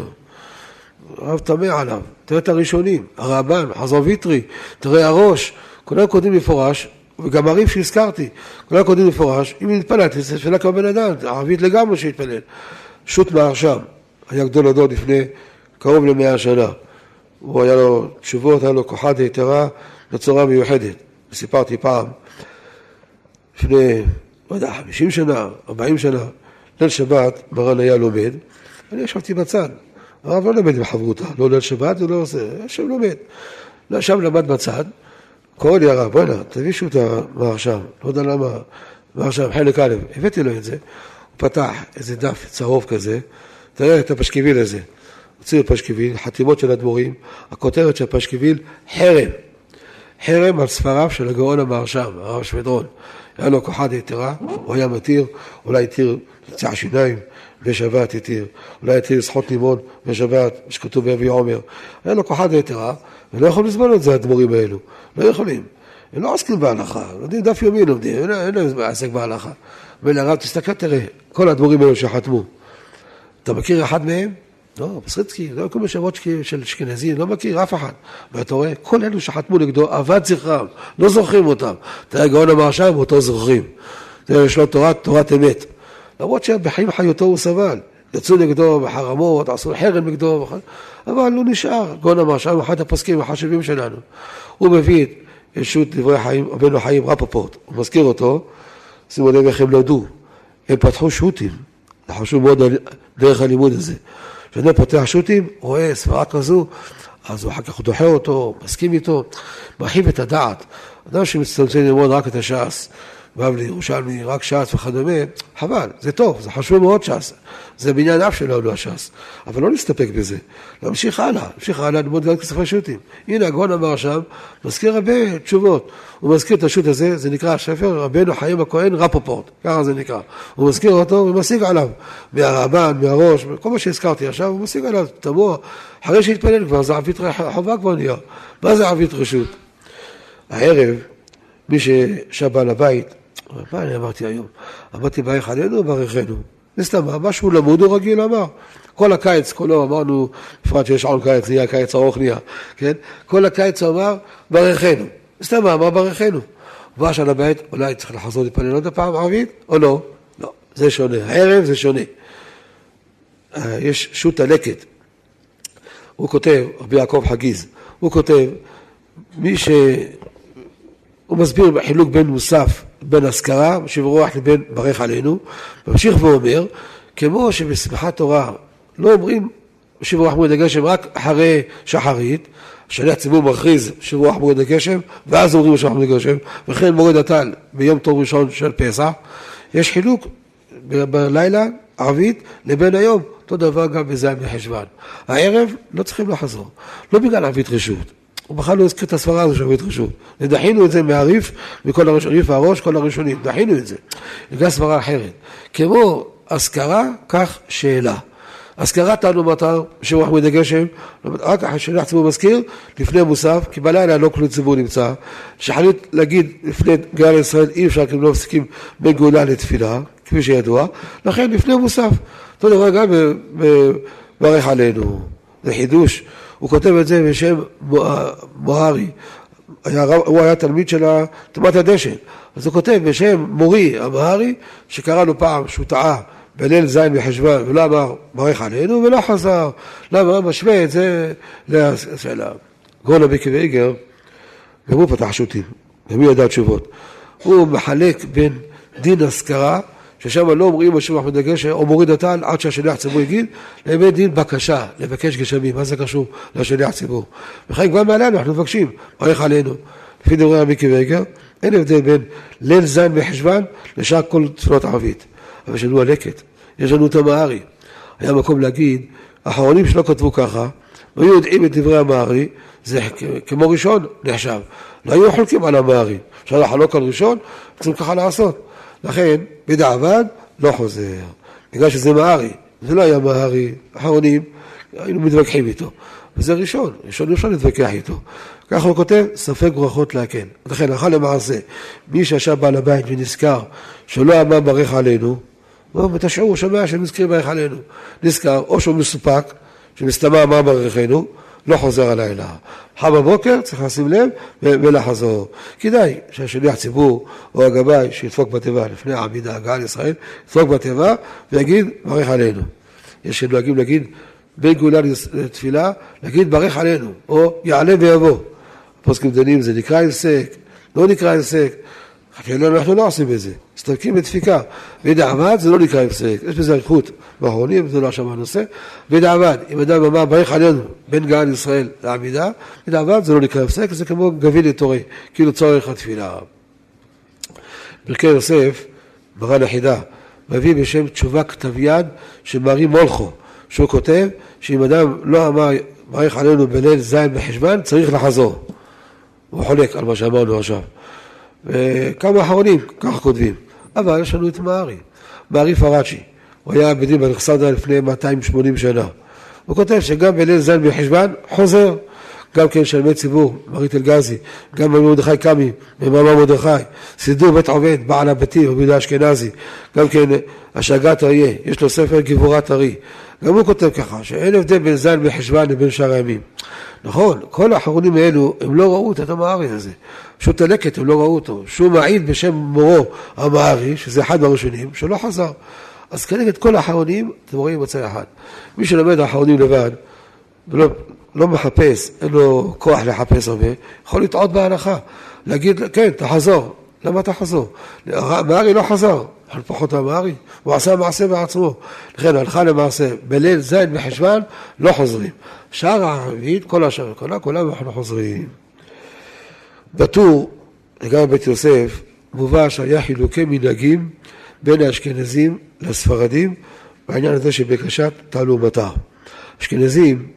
הרב תמה עליו, תראה את הראשונים, הרמב"ן, חזון ויטרי, תראה הראש, כולם קודמים מפורש, וגם הריף שהזכרתי, כולם קודמים מפורש, אם נתפללתי, זה תפילה כמו בן אדם, ערבית לגמרי שהתפלל. שו"ת מהרש"ם. היה גדול הדור לפני קרוב למאה שנה. הוא היה לו תשובות, היה לו כוחת היתרה לצורה מיוחדת. וסיפרתי פעם, לפני, לא יודע, חמישים שנה, ארבעים שנה, ליל שבת, מרן היה לומד, אני ישבתי בצד. הרב לא למד עם חברותה, לא ליל שבת, הוא לא עושה, השם לומד. שם למד בצד, קורא לי הרב, בואי נה, תבישו את המערשם, לא יודע למה, מערשם, חלק א', הבאתי לו את זה, הוא פתח איזה דף צהוב כזה, תראה את הפשקביל הזה, הוציאו פשקביל, חתימות של אדמו"רים, הכותרת של הפשקביל, חרם. חרם על ספריו של הגאון המהרש"ם, הרב שמדרון. היה לו כוחת יתרה, הוא היה מתיר, אולי התיר צער שיניים בשבת התיר, אולי התיר שחות לימון בשבת, שכתוב באבי עומר. היה לו כוחת יתרה, ולא יכולים לזמן את זה האדמו"רים האלו, לא יכולים. הם לא עסקים בהלכה, לומדים דף יומי לומדים, אין להם עסק בהלכה. ואלה הרב תסתכל, תראה, כל האדמו"רים האלו שחתמו. אתה מכיר אחד מהם? לא, בסריצקי, לא כל משמות של אשכנזים, לא מכיר אף אחד. ואתה רואה, כל אלו שחתמו נגדו, עבד זכרם, לא זוכרים אותם. תראה, גאון המהרש"ם, אותו זוכרים. יש לו תורת, תורת אמת. למרות שבחיים חיותו הוא סבל. יצאו נגדו בחרמות, עשו חרם נגדו, אבל הוא נשאר. גאון המהרש"ם, אחד הפוסקים החשובים שלנו. הוא מביא את שו"ת דברי חיים, רבנו חיים רפפורט, הוא מזכיר אותו, שימו לב איך הם למדו, הם פתחו שוטים, זה חשוב מאוד דרך הלימוד הזה. כשאני פותח שוטים, רואה ספרה כזו, אז הוא אחר כך דוחה אותו, מסכים איתו, מרחיב את הדעת. אדם שמצטמצם ללמוד רק את הש"ס, בבלי, ירושלמי, רק ש"ס וכדומה, חבל, זה טוב, זה חשוב מאוד ש"ס, זה בניין אף שלנו הש"ס, אבל לא נסתפק בזה, להמשיך הלאה, להמשיך הלאה ללמוד גם כספרי שו"תים. הנה הגאון אמר שם, מזכיר הרבה תשובות, הוא מזכיר את השו"ת הזה, זה נקרא הספר רבנו חיים הכהן רפופורט, ככה זה נקרא, הוא מזכיר אותו ומשיג עליו, מהרבן, מהראש, כל מה שהזכרתי עכשיו, הוא משיג עליו, תמוה, אחרי שהתפלל כבר, זה עבית חובה כבר נהיה, מה זה עבית רשות? הערב, מי ששבא לבית, מה אני אמרתי היום? אמרתי ברך עלינו וברכנו. נסתמה, משהו למוד הוא רגיל אמר. כל הקיץ, כולו אמרנו, בפרט שיש עון קיץ, נהיה קיץ ארוך נהיה, כן? כל הקיץ אמר, ברכנו. נסתמה, אמר ברכנו. הוא בא שם לבית, אולי צריך לחזור להתפלל עוד הפעם ערבית, או לא? לא, זה שונה. הערב זה שונה. יש שו"ת הלקט. הוא כותב, רבי יעקב חגיז, הוא כותב, מי ש... הוא מסביר בחילוק בין מוסף, בין הזכרה, שברוח לבין ברך עלינו, ממשיך ואומר, כמו שבשמחת תורה לא אומרים שברוח מועד הגשם רק אחרי שחרית, שני הציבור מכריז שברוח מועד הגשם, ואז אומרים שברוח מועד הגשם, וכן מועד הטל ביום טוב ראשון של פסח, יש חילוק בלילה ערבית לבין היום, אותו דבר גם בזין בחשבן. הערב לא צריכים לחזור, לא בגלל ערבית רשות. הוא בכלל לא הזכיר את הספרה הזו שעובד חשוב. דחינו את זה מהריף, מכל הראש, הריף והראש, כל הראשונים. דחינו את זה. נגע ספרה אחרת. כמו הזכרה, כך שאלה. הזכרה תנו מטר, שרוח מועד הגשם, רק אחרי שליח ציבור מזכיר, לפני מוסף, כי בלילה לא כל ציבור נמצא. שחליט להגיד לפני גאל ישראל, אי אפשר כי הם לא מפסיקים בין גאולה לתפילה, כפי שידוע. לכן לפני מוסף. תודה רבה גם מברך עלינו. זה חידוש. הוא כותב את זה בשם מוהרי, הוא היה תלמיד של תמת הדשן, אז הוא כותב בשם מורי המוהרי, שקראנו פעם שהוא טעה בליל זין בחשבן, ולא אמר ברך עלינו ולא חזר, למה משווה את זה לשאלה. גאון רבי עקיבא איגר, גם הוא פתח שו"תים, גם הוא ידע תשובות, הוא מחלק בין דין הזכרה, ששם לא אומרים משהו מחמד הגשם, או מוריד הטל עד שהשליח ציבור יגיד, לבין דין בקשה, לבקש גשמים, מה זה קשור לשליח ציבור? וכן כבר מעלינו, אנחנו מבקשים, ברך עלינו. לפי דברי רבי עקיבא איגר, אין הבדל בין ליל זין בחשבן, לשאר כל תפילות ערבית. אבל יש לנו הלקט, יש לנו את המארי. היה מקום להגיד, האחרונים שלא כתבו ככה, לא היו יודעים את דברי המארי, זה כמו ראשון נחשב. לא היו חולקים על המארי, אפשר לחלוק על ראשון, צריך ככה לעשות. לכן, בדעבד, לא חוזר. בגלל שזה מהרי, זה לא היה מהרי, אחרונים, היינו מתווכחים איתו. וזה ראשון, ראשון ראשון להתווכח איתו. ככה הוא כותב, ספק ברכות להקן. לכן, אחר למעשה, מי שישב בעל הבית ונזכר, שלא אמר ברך עלינו, הוא תשעו, הוא שמע שמזכיר ברך עלינו. נזכר, או שהוא מסופק, שמסתמה אמר ברכנו, לא חוזר על הלילה. חם בבוקר, צריך לשים לב ולחזור. כדאי שהשליח ציבור או הגבאי שידפוק בתיבה, לפני העמידה, הגעה לישראל, ידפוק בתיבה ויגיד, ברך עלינו. יש שנוהגים להגיד, בין גאולה לתפילה, להגיד, ברך עלינו, או יעלה ויבוא. פוסקים דנים, זה נקרא עסק, לא נקרא עסק. אנחנו לא עושים את זה, מסתפקים בדפיקה. בדעבד זה לא נקרא הפסק, יש בזה הלכות באחרונים, זה לא שם הנושא. בדעבד, אם אדם אמר ברך עלינו בין גאל ישראל לעמידה, בדעבד זה לא נקרא הפסק, זה כמו גביל לתורי, כאילו צורך התפילה. ברכי יוסף, מרן החידה, מביא בשם תשובה כתב יד שמרי מולכו, שהוא כותב שאם אדם לא אמר ברך עלינו בליל זין בחשבן, צריך לחזור. הוא חולק על מה שאמרנו עכשיו. וכמה אחרונים, כך כותבים. אבל יש לנו את מערי, מערי פרצ'י. הוא היה בדין בנחסדה לפני מאתיים ושמונים שנה. הוא כותב שגם בליל זין בחשבן חוזר. גם כן שלמי ציבור, מרית אלגזי, גם מרדכי קמי, ממאמר מרדכי, סידור בית עובד, בעל הבתי, ובידה אשכנזי, גם כן השגת אריה, יש לו ספר גיבורת ארי. גם הוא כותב ככה, שאין הבדל בין זין בחשבן לבין שאר הימים. נכון, כל האחרונים האלו, הם לא ראו את המארי הזה. פשוט הלקט, הם לא ראו אותו. שהוא מעיד בשם מורו המארי, שזה אחד מהראשונים, שלא חזר. אז כנגד כל האחרונים, אתם רואים מצא אחד. מי שלמד האחרונים לבד, ולא... לא מחפש, אין לו כוח לחפש הרבה, יכול לטעות בהנחה, להגיד, כן, תחזור, למה אתה חזור? מארי לא חזר, על פחות המארי, הוא עשה מעשה בעצמו. לכן הלכה למעשה, בליל זין בחשבן, לא חוזרים. שער הערבית, כל השער, כולה, כולה אנחנו חוזרים. בטור, גם בית יוסף, מובא שהיה חילוקי מנהגים בין האשכנזים לספרדים, בעניין הזה שבקשת תעלו מטר. אשכנזים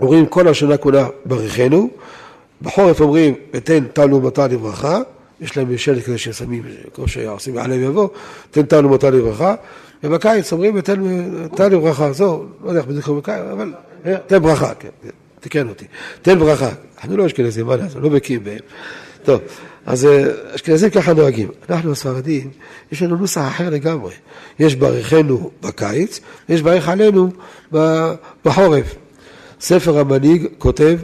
אומרים כל השנה כולה ברכנו, בחורף אומרים אתן תעלו מטר לברכה, יש להם משל כזה ששמים, כמו שעושים עליהם יבוא, אתן תעלו מטר לברכה, ובקיץ אומרים אתן תעלו ברכה, זו, לא יודע איך בדיוק בקיץ, אבל אתן ברכה, כן, תקן אותי, אתן ברכה, אנחנו לא אשכנזים, מה נעשה, לא בקיאים בהם. טוב, אז אשכנזים ככה נוהגים. אנחנו הספרדים, יש לנו נוסח אחר לגמרי. יש ברכנו בקיץ, יש ברך עלינו בחורף. ספר המנהיג כותב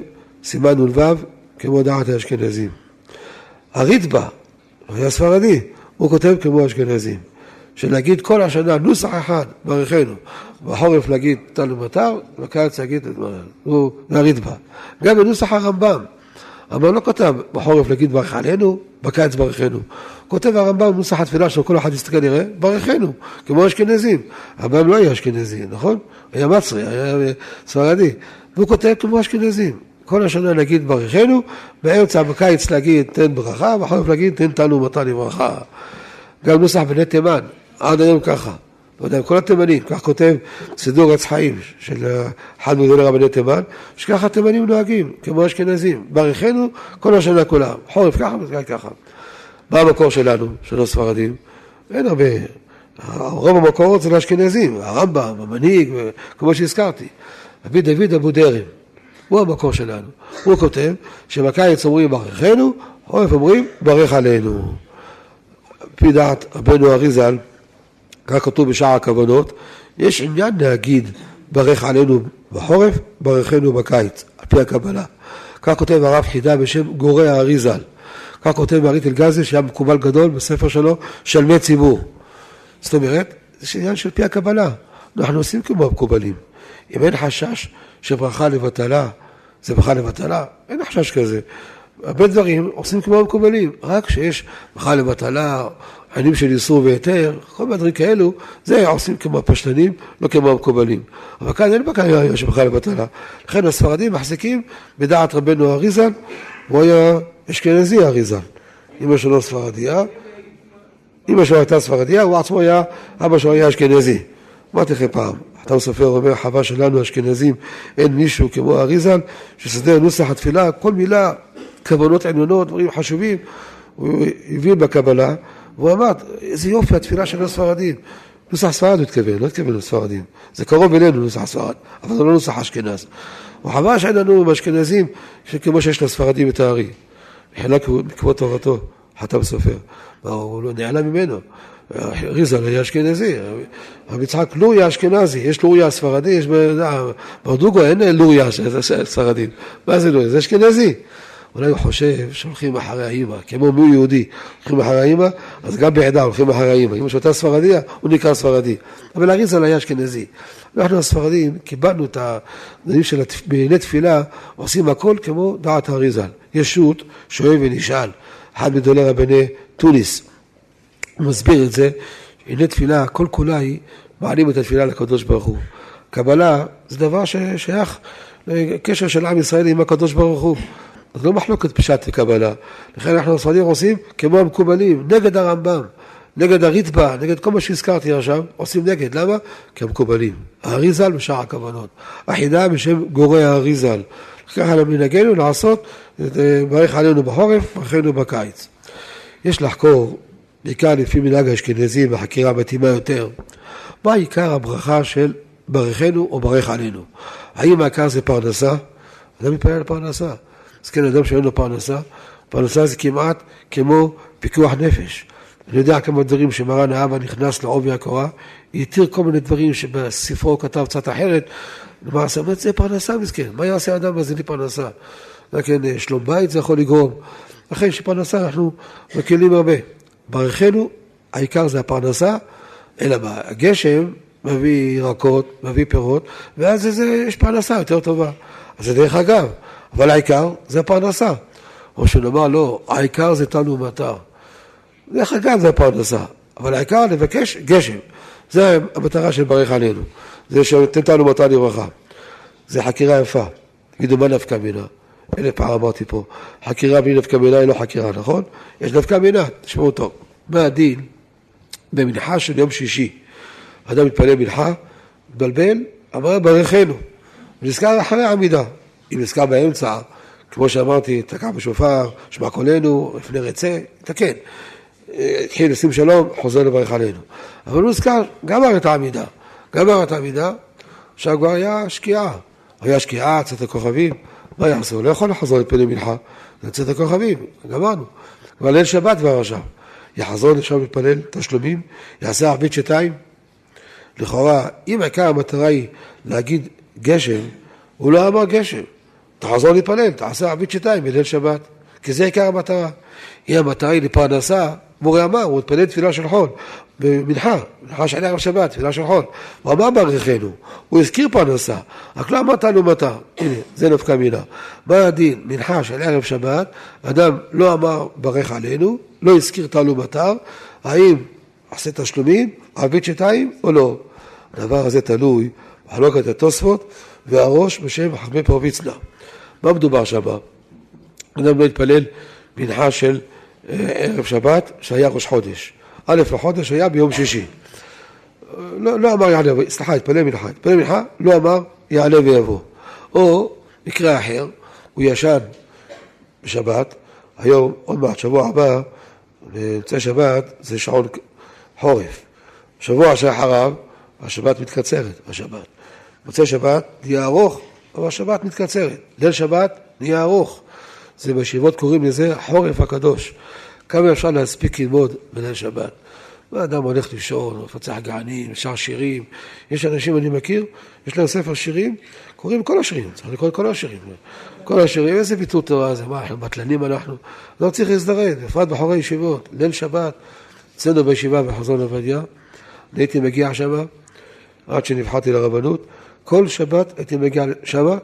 סימן ולבב כמו דעת האשכנזים. הריטב"א, היה ספרדי, הוא כותב כמו אשכנזים. שנגיד כל השנה נוסח אחד ברכנו. בחורף להגיד תלו מטר, בקיץ להגיד את מרן. הוא הריטב"א. גם בנוסח הרמב"ם. אבל לא כותב בחורף להגיד ברך עלינו, בקיץ ברכנו. כותב הרמב"ם נוסח התפילה שלו, כל אחד יסתכל נראה, ברכנו, כמו אשכנזים. הרמב"ם לא היה אשכנזי, נכון? היה מצרי, היה ספרדי. והוא כותב כמו אשכנזים. כל השנה נגיד ברכנו, באמצע בקיץ להגיד תן ברכה, בחורף להגיד תן תנו מתן לברכה. גם נוסח בני תימן, עד היום ככה. כל התימנים, כך כותב סידור עץ חיים של אחד מגדולי רבני תימן, שככה התימנים נוהגים, כמו אשכנזים, ברכנו כל השנה כולם, חורף ככה וסגל ככה. מה המקור שלנו, של הספרדים? אין הרבה, רוב המקורות זה לאשכנזים, הרמב"ם, המנהיג, כמו שהזכרתי, רבי דוד אבו דרים, הוא המקור שלנו, הוא כותב שבקיץ אומרים ברכנו, חורף אומרים ברך עלינו. פי דעת רבנו אריזל, כך כתוב בשעה הכוונות, יש עניין להגיד ברך עלינו בחורף, ברכנו בקיץ, על פי הקבלה. כך כותב הרב חידה בשם גורי האריזל. כך כותב מרית אלגזי, שהיה מקובל גדול בספר שלו, שלמי ציבור. זאת אומרת, יש עניין של פי הקבלה. אנחנו עושים כמו המקובלים. אם אין חשש שברכה לבטלה, זה ברכה לבטלה, אין חשש כזה. הרבה דברים עושים כמו המקובלים, רק שיש ברכה לבטלה, ענים של איסור ויתר, כל מדרים כאלו, זה עושים כמו הפשטנים, לא כמו המקובלים. אבל כאן אין בקריה שבחל לבטלה. לכן הספרדים מחזיקים בדעת רבנו אריזל, הוא היה אשכנזי אריזל. אמא שלו ספרדיה, אמא שלו הייתה ספרדיה, הוא עצמו היה, אבא שלו היה אשכנזי. אמרתי לכם פעם, אתה מספר אומר, חווה שלנו אשכנזים, אין מישהו כמו אריזל, שסדר נוסח התפילה, כל מילה, כוונות עניונות, דברים חשובים, הוא הביא בקבלה, והוא אמר, איזה יופי התפילה של הספרדים. נוסח ספרד הוא התכוון, לא התכוון לספרדים. זה קרוב אלינו נוסח ספרד, אבל זה לא נוסח אשכנז. הוא חווה שאין לנו מאשכנזים, כמו שיש לספרדים את הארי. חילה כמו תורתו, חתם סופר. הוא לא נעלה ממנו. ריזל היה אשכנזי. המצחק לוריה אשכנזי, יש לוריה הספרדי, יש ברדוגו, אין לוריה הספרדים. מה זה לוריה? זה אשכנזי. אולי הוא חושב שהולכים אחרי האימא, כמו מי יהודי, הולכים אחרי האימא, אז גם בעדה הולכים אחרי האימא. אם שאתה ספרדיה, הוא נקרא ספרדי. אבל אריזל היה אשכנזי. אנחנו הספרדים, קיבלנו את הדברים של בעיני תפילה, עושים הכל כמו דעת אריזל. ישות, שואב ונשאל. אחד מדולי רבני טוניס. הוא מסביר את זה, בעיני תפילה, כל כולה היא, מעלים את התפילה לקדוש ברוך הוא. קבלה זה דבר ששייך לקשר של עם ישראל עם הקדוש ברוך הוא. אז לא מחלוקת פשט וקבלה. לכן אנחנו הספרדים עושים כמו המקובלים, נגד הרמב"ם, נגד הריטב"א, נגד כל מה שהזכרתי עכשיו, עושים נגד. למה? כי המקובלים. האריזל בשער הכוונות. החידה בשם גורי האריזל. ככה למנהגנו לעשות, ברך עלינו בחורף, ברכנו בקיץ. יש לחקור, בעיקר לפי מנהג האשכנזים, החקירה מתאימה יותר, מה עיקר הברכה של ברכנו או ברך עלינו? האם העיקר זה פרנסה? אדם מתפלל לפרנסה. אז כן, אדם שאין לו פרנסה, פרנסה זה כמעט כמו פיקוח נפש. אני יודע כמה דברים שמרן האבא נכנס לעובי הקורה, יתיר כל מיני דברים שבספרו כתב קצת אחרת, למה עשה, אומרת, זה פרנסה מסכן, מה יעשה אדם הזה לפרנסה? לכן, שלום בית זה יכול לגרום. לכן, שפרנסה אנחנו מכילים הרבה. ברכנו, העיקר זה הפרנסה, אלא מה, הגשם מביא ירקות, מביא פירות, ואז זה, יש פרנסה יותר טובה. אז זה דרך אגב. אבל העיקר זה הפרנסה. או שנאמר, לא, העיקר זה תנו מטר. דרך אגב זה הפרנסה, אבל העיקר לבקש גשם. זה המטרה של ברך עלינו, זה שתתנו מתן יברכה. זה חקירה יפה, תגידו מה נפקא מינה? אלף פעם אמרתי פה, חקירה בלי נפקא מינה היא לא חקירה, נכון? יש נפקא מינה, תשמעו טוב. מה הדין במנחה של יום שישי? אדם מתפלל מנחה, מתבלבל, אמר ברכנו, ונזכר אחרי העמידה, אם נזכר באמצע, כמו שאמרתי, תקע בשופר, שמע קולנו, לפני רצה, תקן. התחיל לשים שלום, חוזר לברך עלינו. אבל הוא נזכר, גמר את העמידה. גמר את העמידה, עכשיו כבר היה שקיעה. היה שקיעה, צאת הכוכבים. מה יעשה? הוא לא יכול לחזור לפני מנחה. זה צאת הכוכבים, גמרנו. אבל ליל שבת כבר עכשיו. יחזור לשם לפלל תשלומים, יעשה עבית שתיים. לכאורה, אם העיקר המטרה היא להגיד גשם, הוא לא אמר גשם. תחזור לפלל, תעשה עבית שתיים בליל שבת. כי זה עיקר המטרה. אם המטרה היא לפרנסה, מורה אמר, הוא התפלל תפילה של חול, במנחה, מנחה שעליה בשבת, תפילה של חול. הוא אמר ברכנו, הוא הזכיר פרנסה, רק לא מטה לא מטה. הנה, זה נפקא מינה. מה הדין? מנחה שעליה בשבת, אדם לא אמר ברך עלינו, לא הזכיר תלו מטר, האם עשה תשלומים, עבית שתיים או לא? הדבר הזה תלוי, מחלוקת התוספות, והראש בשם חכמי פרוויצלה. מה מדובר שם? אדם לא התפלל מנחה של ערב שבת שהיה ראש חודש. א' לחודש היה ביום שישי. לא, לא אמר יעלה, סליחה, התפלל מנחה. התפלל מנחה, לא אמר יעלה ויבוא. או מקרה אחר, הוא ישן בשבת, היום עוד מעט, שבוע הבא, באמצע שבת זה שעון חורף. שבוע שאחריו, השבת מתקצרת, השבת. מצא שבת נהיה ארוך, אבל השבת מתקצרת. ליל שבת נהיה ארוך. זה בישיבות קוראים לזה חורף הקדוש. כמה אפשר להספיק ללמוד בליל שבת? האדם הולך לישון, מפצח גענים, שר שירים. יש אנשים אני מכיר, יש להם ספר שירים, קוראים כל השירים, צריך לקרוא כל השירים. כל השירים, איזה ביטול תורה זה, מה, בטלנים אנחנו? לא צריך להזדרד, בפרט בחורי ישיבות, ליל שבת. אצלנו בישיבה בחזון עובדיה, הייתי מגיע שמה, עד שנבחרתי לרבנות, כל שבת הייתי מגיע שמה,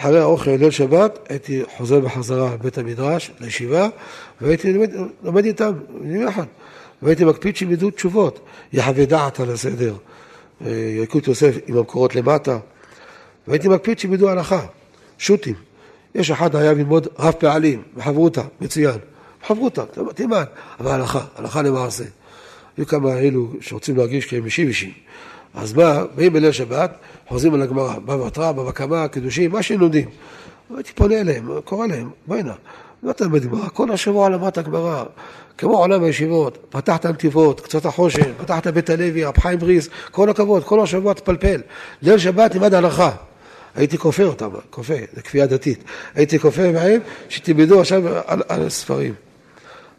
אחרי האוכל ליל שבת, הייתי חוזר בחזרה בית המדרש, לישיבה, והייתי לומד, לומד איתם, יחד, והייתי מקפיד שהם ידעו תשובות, יחווה דעת על הסדר, יקוד יוסף עם המקורות למטה, והייתי מקפיד שהם ידעו הלכה, שוטים, יש אחד היה ללמוד רב פעלים, מחברותה, מצוין, מחברותה, תימן, אבל הלכה, הלכה למעשה, היו כמה אלו שרוצים להרגיש כי הם אישים אישים, אז מה, באים בליל שבת, חוזרים על הגמרא, בבטרה, בבקמה, קדושים, מה שנודעים. הייתי פונה אליהם, קורא להם, בינה, לא תלמד גמרא, כל השבוע למדת הגמרא, כמו עולם הישיבות, פתחת הנתיבות, קצות החושן, פתחת בית הלוי, רב חיים בריס, כל הכבוד, כל השבוע תפלפל. ליל שבת לימד הלכה. הייתי כופה אותם, כופה, זה כפייה דתית. הייתי כופה מהם שתלמדו עכשיו על, על הספרים.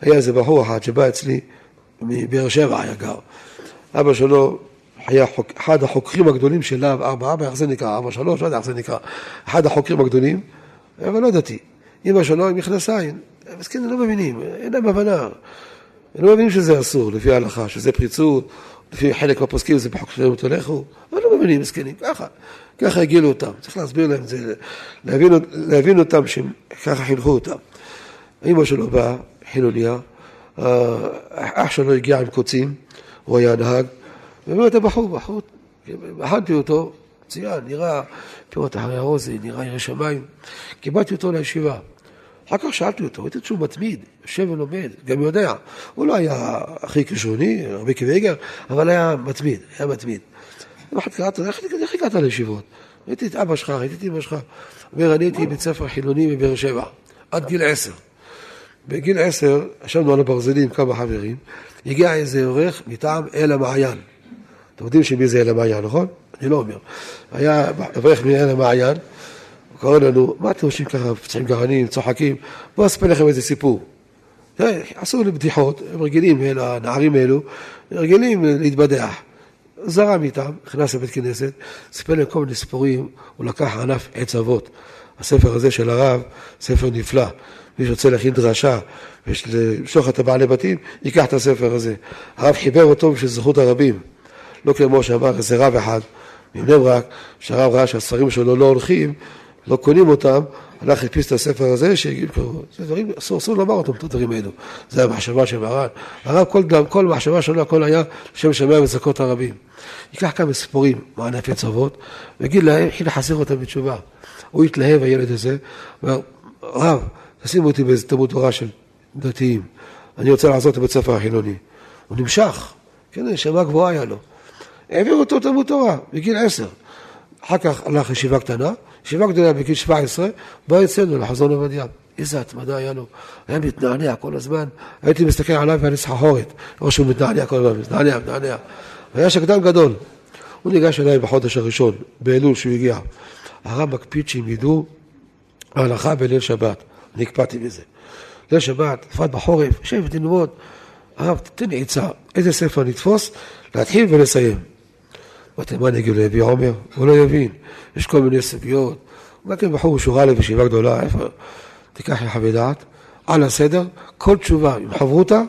היה איזה בחור אחד שבא אצלי, מבאר שבע היה גר. אבא שלו, היה אחד החוקרים הגדולים של להב ארבע, אבא, איך זה נקרא, אבא שלוש, לא יודע איך זה נקרא, אחד החוקרים הגדולים, אבל לא דתי, אמא שלו עם מכנסיים, אז כן, לא מבינים, אין להם הבנה, הם לא מבינים שזה אסור, לפי ההלכה, שזה פריצות, לפי חלק מהפוסקים, זה בחוק שלהם תולכו, אבל לא מבינים, מסכנים, ככה, ככה הגילו אותם, צריך להסביר להם את זה, להבין, להבין אותם, שככה חינכו אותם. אמא שלו באה, חילוניה, אח שלו הגיע עם קוצים, הוא היה נהג, ובאמת הבחור, בחור, הכנתי אותו, ציין, נראה פירות אחרי הרוזי, נראה ירא שמיים, קיבלתי אותו לישיבה. אחר כך שאלתי אותו, הייתי שהוא מתמיד, יושב ולומד, גם יודע, הוא לא היה הכי כישרוני, הרבה כבגר, אבל היה מתמיד, היה מתמיד. ואחת קראתי, איך הגעת לישיבות? הייתי את אבא שלך, הייתי את אמא שלך. אומר, אני הייתי בית ספר חילוני מבאר שבע, עד גיל עשר. בגיל עשר, ישבנו על הברזלים כמה חברים, הגיע איזה עורך מטעם אל המעיין. אתם יודעים שמי זה אל המעיין, נכון? אני לא אומר. היה עברך מאל המעיין, הוא קורא לנו, מה אתם עושים ככה, פצעים גרענים, צוחקים, בואו אספר לכם איזה סיפור. עשו לי בדיחות, הם רגילים, הנערים האלו, רגילים להתבדח. זרם איתם, הכנס לבית כנסת, סיפר להם כל מיני סיפורים, הוא לקח ענף עץ אבות. הספר הזה של הרב, ספר נפלא. מי שרוצה להכין דרשה, ולשלוח את הבעלי בתים, ייקח את הספר הזה. הרב חיבר אותו בשביל זכות הרבים. לא כמו שאמר, זה רב אחד, מבנה ברק, שהרב ראה שהספרים שלו לא הולכים, לא קונים אותם, הלך הדפיס את הספר הזה, זה דברים, אסור לומר אותם, את הדברים האלו. זה המחשבה של הר"ן. הר"ן, כל מחשבה שלו, הכל היה שם שמיים וצעקות הרבים. ייקח כמה סיפורים, מענפי צוות, ויגיד להם, חיל לחזיר אותם בתשובה. הוא התלהב, הילד הזה, ואומר, רב, תשימו אותי באיזה תלמוד תורה של דתיים. אני רוצה לעזור את בית הספר החילוני. הוא נמשך. כן, שמה גבוהה היה לו. העביר אותו תלמוד תורה, בגיל עשר. אחר כך הלך ישיבה קטנה, ישיבה גדולה בגיל שבע עשרה, בא אצלנו לחזון עובדיה. איזה התמדה היה לו. היה מתנענע כל הזמן. הייתי מסתכל עליו ואני סחחורת. או שהוא מתנענע כל הזמן, מתנענע, מתנענע. והיה שקדם גדול. הוא ניגש אליי בחודש הראשון, באלול שהוא הגיע. הרב מקפיד שהם ידעו ההלכה בליל שבת. אני הקפדתי בזה. ליל שבת, תפת בחורף, שבתי ללמוד. הרב, תתן עיצה. איזה ספר נתפוס? להתחיל ולסיים. מה נגיד לו יביא עומר? הוא לא יבין, יש כל מיני סוגיות. מה כן בחור שורה לב ושיבה גדולה, איפה? תיקח לחווי דעת, על הסדר, כל תשובה, אם חברותה,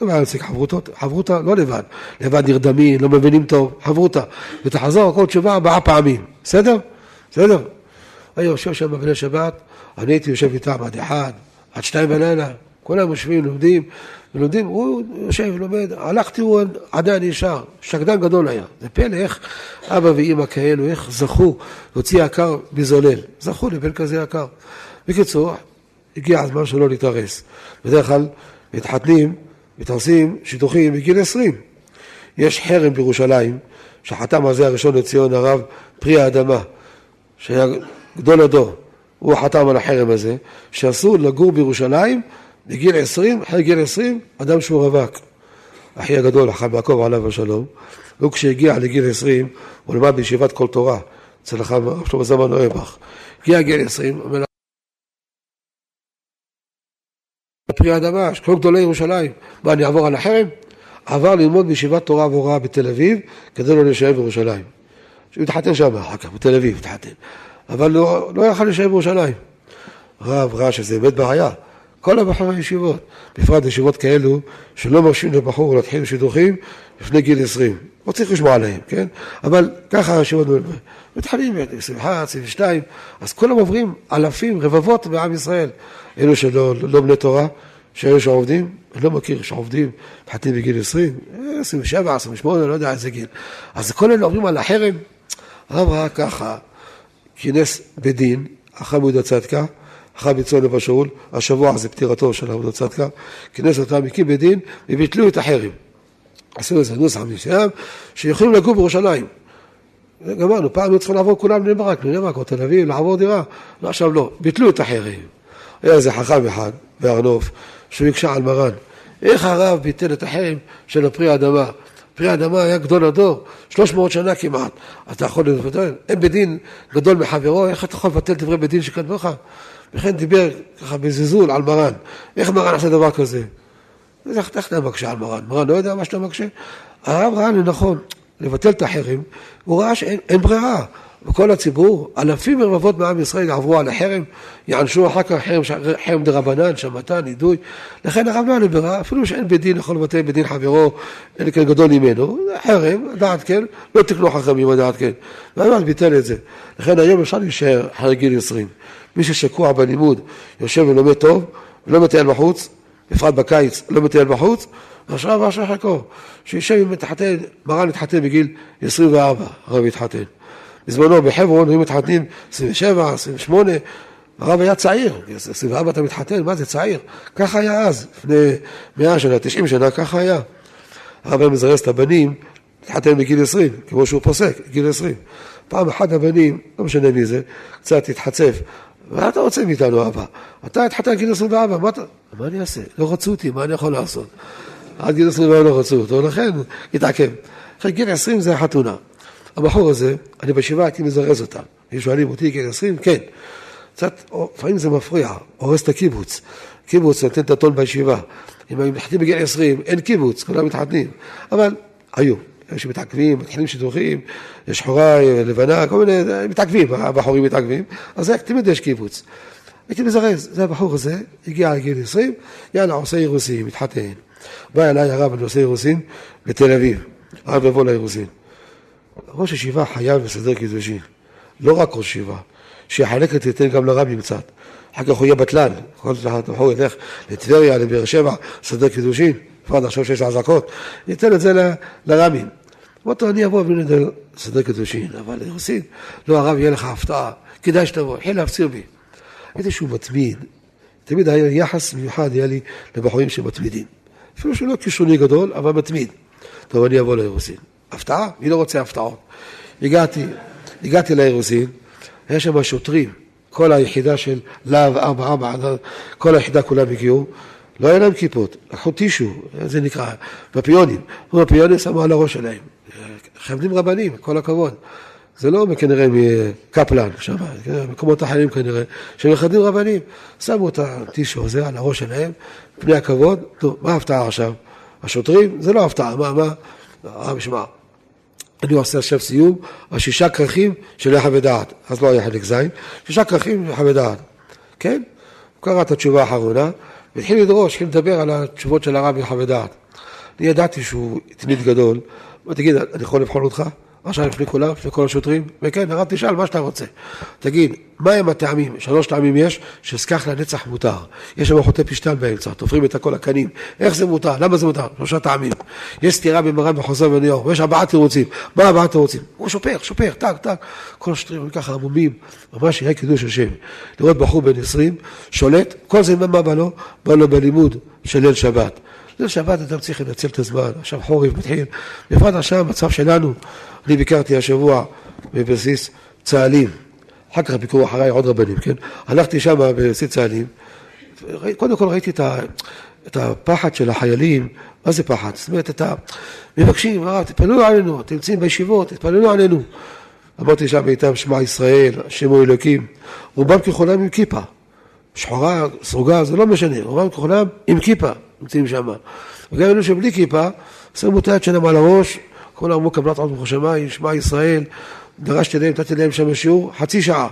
לא היה להציג חברותות, חברותה לא לבד, לבד נרדמים, לא מבינים טוב, חברותה, ותחזור כל תשובה ארבעה פעמים, בסדר? בסדר? אני יושב שם בבני שבת, אני הייתי יושב איתם עד אחד, עד שתיים בלילה, כולם יושבים, לומדים, ולומדים, הוא יושב, לומד, הלכתי, הוא עדיין ישר, שקדן גדול היה. זה פלא, איך אבא ואמא כאלו, איך זכו, הוציא יקר מזולל, זכו לבן כזה יקר. בקיצור, הגיע הזמן שלא להתארס. בדרך כלל, מתחתנים, מתארסים, שיתוחים, בגיל עשרים. יש חרם בירושלים, שחתם הזה הראשון לציון הרב, פרי האדמה, שהיה גדול הדור, הוא חתם על החרם הזה, שאסור לגור בירושלים, בגיל עשרים, אחרי גיל עשרים, אדם שהוא רווק. אחי הגדול, אחר מעקב עליו השלום, הוא כשהגיע לגיל עשרים, הוא למד בישיבת כל תורה, אצל אחר שלמה זמן אוהבך. הגיע גיל עשרים, אומר לה, פרי האדמה, כל גדולי ירושלים, מה, אני אעבור על החרם? עבר ללמוד בישיבת תורה והוראה בתל אביב, כדי לא להישאר בירושלים. הוא התחתן שם אחר כך, בתל אביב התחתן. אבל לא, לא יכל להישאר בירושלים. רב רע שזה באמת בעיה. כל הבחורי הישיבות, בפרט ישיבות כאלו, שלא מרשים לבחור להתחיל שידוכים לפני גיל עשרים. לא צריך לשמוע עליהם, כן? אבל ככה הישיבות מתחלים, עשרים ואחת, עשרים ושתיים, אז כולם עוברים אלפים, רבבות בעם ישראל. אלו שלא לא בני תורה, שאלו שעובדים, אני לא מכיר שעובדים, מתחתים בגיל עשרים, עשרים ושבע, עשרים ושמונה, לא יודע איזה גיל. אז כל אלה עוברים על החרם, הרב ראה ככה, כינס בדין, אחרי מועד הצדקה, אחר ביצוע נבא שאול, השבוע זה פטירתו של עבודה צדקה, כנס אותם מקים בדין, וביטלו את החרם. עשינו איזה נוסח מסוים, שיכולים לגור בירושלים. גמרנו, פעם היו צריכים לעבור כולם לברק, לברק או תל אביב, לעבור דירה. לא, עכשיו לא, ביטלו את החרם. היה איזה חכם אחד, בארנוף, שהוא יקשה על מרן. איך הרב ביטל את החרם של הפרי האדמה? פרי האדמה היה גדול הדור, שלוש מאות שנה כמעט. אתה יכול לבטל, אין בדין גדול מחברו, איך אתה יכול לבטל דברי בדין שקדמך? וכן דיבר ככה בזיזול על מרן. איך מרן עשה דבר כזה? איך אתה מקשה על מרן? מרן לא יודע מה שאתה מקשה? הרב ראה לנכון לבטל את החרם, הוא ראה שאין ברירה. וכל הציבור, אלפים ורבבות מעם ישראל עברו על החרם, יענשו אחר כך חרם דרבנן, שמתן, עידוי. לכן הרב לא נברא, אפילו שאין בדין יכול לבטל בדין חברו, אין כאן גדול ממנו, חרם, דעת כן, לא תקנו חכמים הדעת כן. והרב ביטל את זה. לכן היום אפשר להישאר אחרי גיל עשרים. מי ששקוע בלימוד יושב ולומד טוב, לא מטייל בחוץ, בפרט בקיץ לא מטייל בחוץ, עכשיו עכשיו חכו, שישב אם מתחתן, מרן התחתן בגיל עשרים וארבע, הרב התחתן. בזמנו בחברון, הם מתחתנים עשרים ושבע, עשרים ושמונה, הרב היה צעיר, עשרים וארבע אתה מתחתן, מה זה צעיר? ככה היה אז, לפני מאה שנה, תשעים שנה, ככה היה. הרב היה מזרז את הבנים, התחתן בגיל עשרים, כמו שהוא פוסק, בגיל עשרים. פעם אחד הבנים, לא משנה מי זה, קצת התחצף, מה אתה רוצה מאיתנו אבא? אתה התחתן גיל עשרים וארבע, מה אתה... מה אני אעשה? לא רצו אותי, מה אני יכול לעשות? עד גיל עשרים וארבע לא רצו אותו, לכן התעכב. אחרי גיל עשרים זה החתונה. הבחור הזה, אני בשבעה הייתי מזרז אותם. יש שואלים אותי, גיל עשרים? כן. קצת, לפעמים זה מפריע, הורס את הקיבוץ. קיבוץ נותן את הטון בישיבה. אם הם מתחתנים בגיל עשרים, אין קיבוץ, כולם מתחתנים. אבל היו. יש מתעכבים, מתחילים שידוכים, יש שחורה, לבנה, כל מיני, מתעכבים, הבחורים מתעכבים, אז זה תמיד יש קיבוץ. הייתי מזרז, זה הבחור הזה, הגיע לגיל עשרים, יאללה, עושה אירוסים, מתחתן. בא אליי הרב, אני עושה אירוסים, לתל אביב, הרב יבוא לאירוסים. ראש ישיבה חייב לסדר קידושין, לא רק ראש ישיבה, שיחלק ותיתן גם לרבים קצת. אחר כך הוא יהיה בטלן, כל הוא ילך לטבריה, לבאר שבע, סדר קידושין, כבר נחשוב שיש לעזקות, ניתן את זה לרבים. ואתה אני אבוא ונדל סדר קידושין, אבל עושים, לא הרב יהיה לך הפתעה, כדאי שתבוא, חיל להפציר בי. הייתי שהוא מתמיד, תמיד היה יחס מיוחד היה לי לבחורים שמתמידים. אפילו שלא כישוני גדול, אבל מתמיד. טוב, אני אבוא לאירוסין. הפתעה? אני לא רוצה הפתעות. הגעתי, הגעתי לאירוסין, היה שם שוטרים, כל היחידה של להב ארבע ארבע, כל היחידה כולם הגיעו, לא היה להם כיפות, לקחו טישו, זה נקרא, בפיונים. ובפיונים שמו על הראש שלהם. חייבים רבנים, כל הכבוד. זה לא כנראה מקפלן, שם, מקומות אחרים כנראה, שמחדים רבנים, שמו את הטישו הזה על הראש שלהם, פני הכבוד, טוב, מה ההפתעה עכשיו? השוטרים, זה לא הפתעה, מה, מה? אה, משמע, אני עושה עכשיו סיום, השישה כרכים של יחד ודעת, אז לא היה חלק זין, שישה כרכים של יחד ודעת, כן? הוא קרא את התשובה האחרונה, והתחיל לדרוש, התחיל לדבר על התשובות של הרב יחד ודעת. אני ידעתי שהוא תמיד גדול, תגיד, אני יכול לבחון אותך? עכשיו לפני כולם, לפני כל השוטרים, וכן, הרב תשאל מה שאתה רוצה. תגיד, מה הם הטעמים? שלוש טעמים יש, שסכך לנצח מותר. יש שם חוטא פשטן באמצע, תופרים את הכל הקנים. איך זה מותר? למה זה מותר? שלושה טעמים. יש סתירה במרן וחוזר וניאור, ויש ארבעה תירוצים. מה ארבעה תירוצים? הוא שופך, שופך, טק, טק. כל השוטרים ככה עמומים, ממש היה קידוש השם. לראות בחור בן עשרים, שולט, כל זה מה בא לו? בא לו בלימוד של ליל שבת. ליל שבת אדם צריך לנצל את הזמן, עכשיו חורף מתחיל, בפרט עכשיו המצב שלנו, אני ביקרתי השבוע בבסיס צהלים, אחר כך ביקרו אחריי עוד רבנים, כן? הלכתי שם בבסיס צהלים, קודם כל ראיתי את, ה, את הפחד של החיילים, מה זה פחד? זאת אומרת, את המבקשים, תתפללו עלינו, אתם נמצאים בישיבות, תתפללו עלינו. אמרתי שם איתם שמע ישראל, שמו אלוקים, רובם ככולם עם כיפה, שחורה, סרוגה, זה לא משנה, רובם ככולם עם כיפה. נמצאים שם. וגם אלו שבלי כיפה, שמו את היד שלהם על הראש, כל אמרו קבלת עוד מוח שמיים, שמע ישראל, דרשתי להם, נתתי להם שם שיעור, חצי שעה.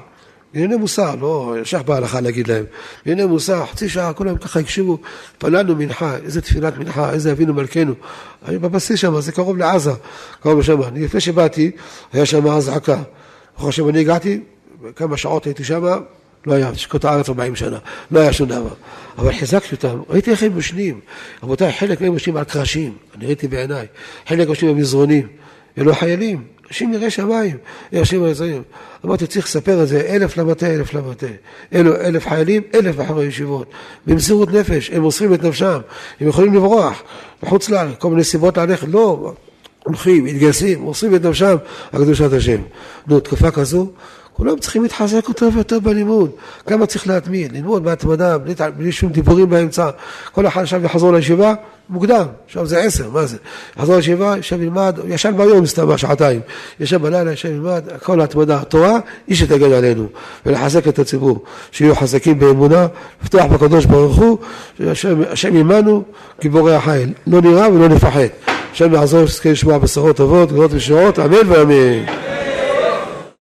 בענייני מוסר, לא, שח בהלכה להגיד להם. בענייני מוסר, חצי שעה, כולם ככה הקשיבו, פללנו מנחה, איזה תפילת מנחה, איזה אבינו מלכנו. אני בבסיס שם, זה קרוב לעזה, קרוב לשם. אני לפני שבאתי, היה שם הזעקה. אחרי שאני הגעתי, כמה שעות הייתי שם, לא היה, שקוטה ארץ ארבעים שנה, לא היה שום דבר. אבל חיזקתי אותם, ראיתי איך הם משנים. רבותיי, חלק מהם משנים על קרשים, אני ראיתי בעיניי. חלק משנים במזרונים, אלו חיילים, אנשים נראה שמיים, אנשים נראים. אמרתי, צריך לספר את זה, אלף למטה, אלף למטה. אלו אלף חיילים, אלף בחורי ישיבות. במסירות נפש, הם מוסרים את נפשם, הם יכולים לברוח, לחוץ לה, כל מיני סיבות להלך, לא, הולכים, התגייסים, מוסרים את נפשם, הקדושת השם. נו, תקופה כזו, כולם צריכים להתחזק יותר ויותר בלימוד. כמה צריך להתמיד, ללמוד בהתמדה, בלי, בלי שום דיבורים באמצע. כל אחד עכשיו יחזור לישיבה, מוקדם. עכשיו זה עשר, מה זה? יחזור לישיבה, ישב ילמד, ישן ביום סתם, שעתיים. ישב בלילה, ישב ילמד, כל ההתמדה. התורה היא שתגן עלינו, ולחזק את הציבור, שיהיו חזקים באמונה, לפתוח בקדוש ברוך הוא, השם עמנו, גיבורי החיל. לא נראה ולא נפחד. השם יעזור שזכה לשמוע בשורות טובות, גדולות ושעות, אמן ואמן.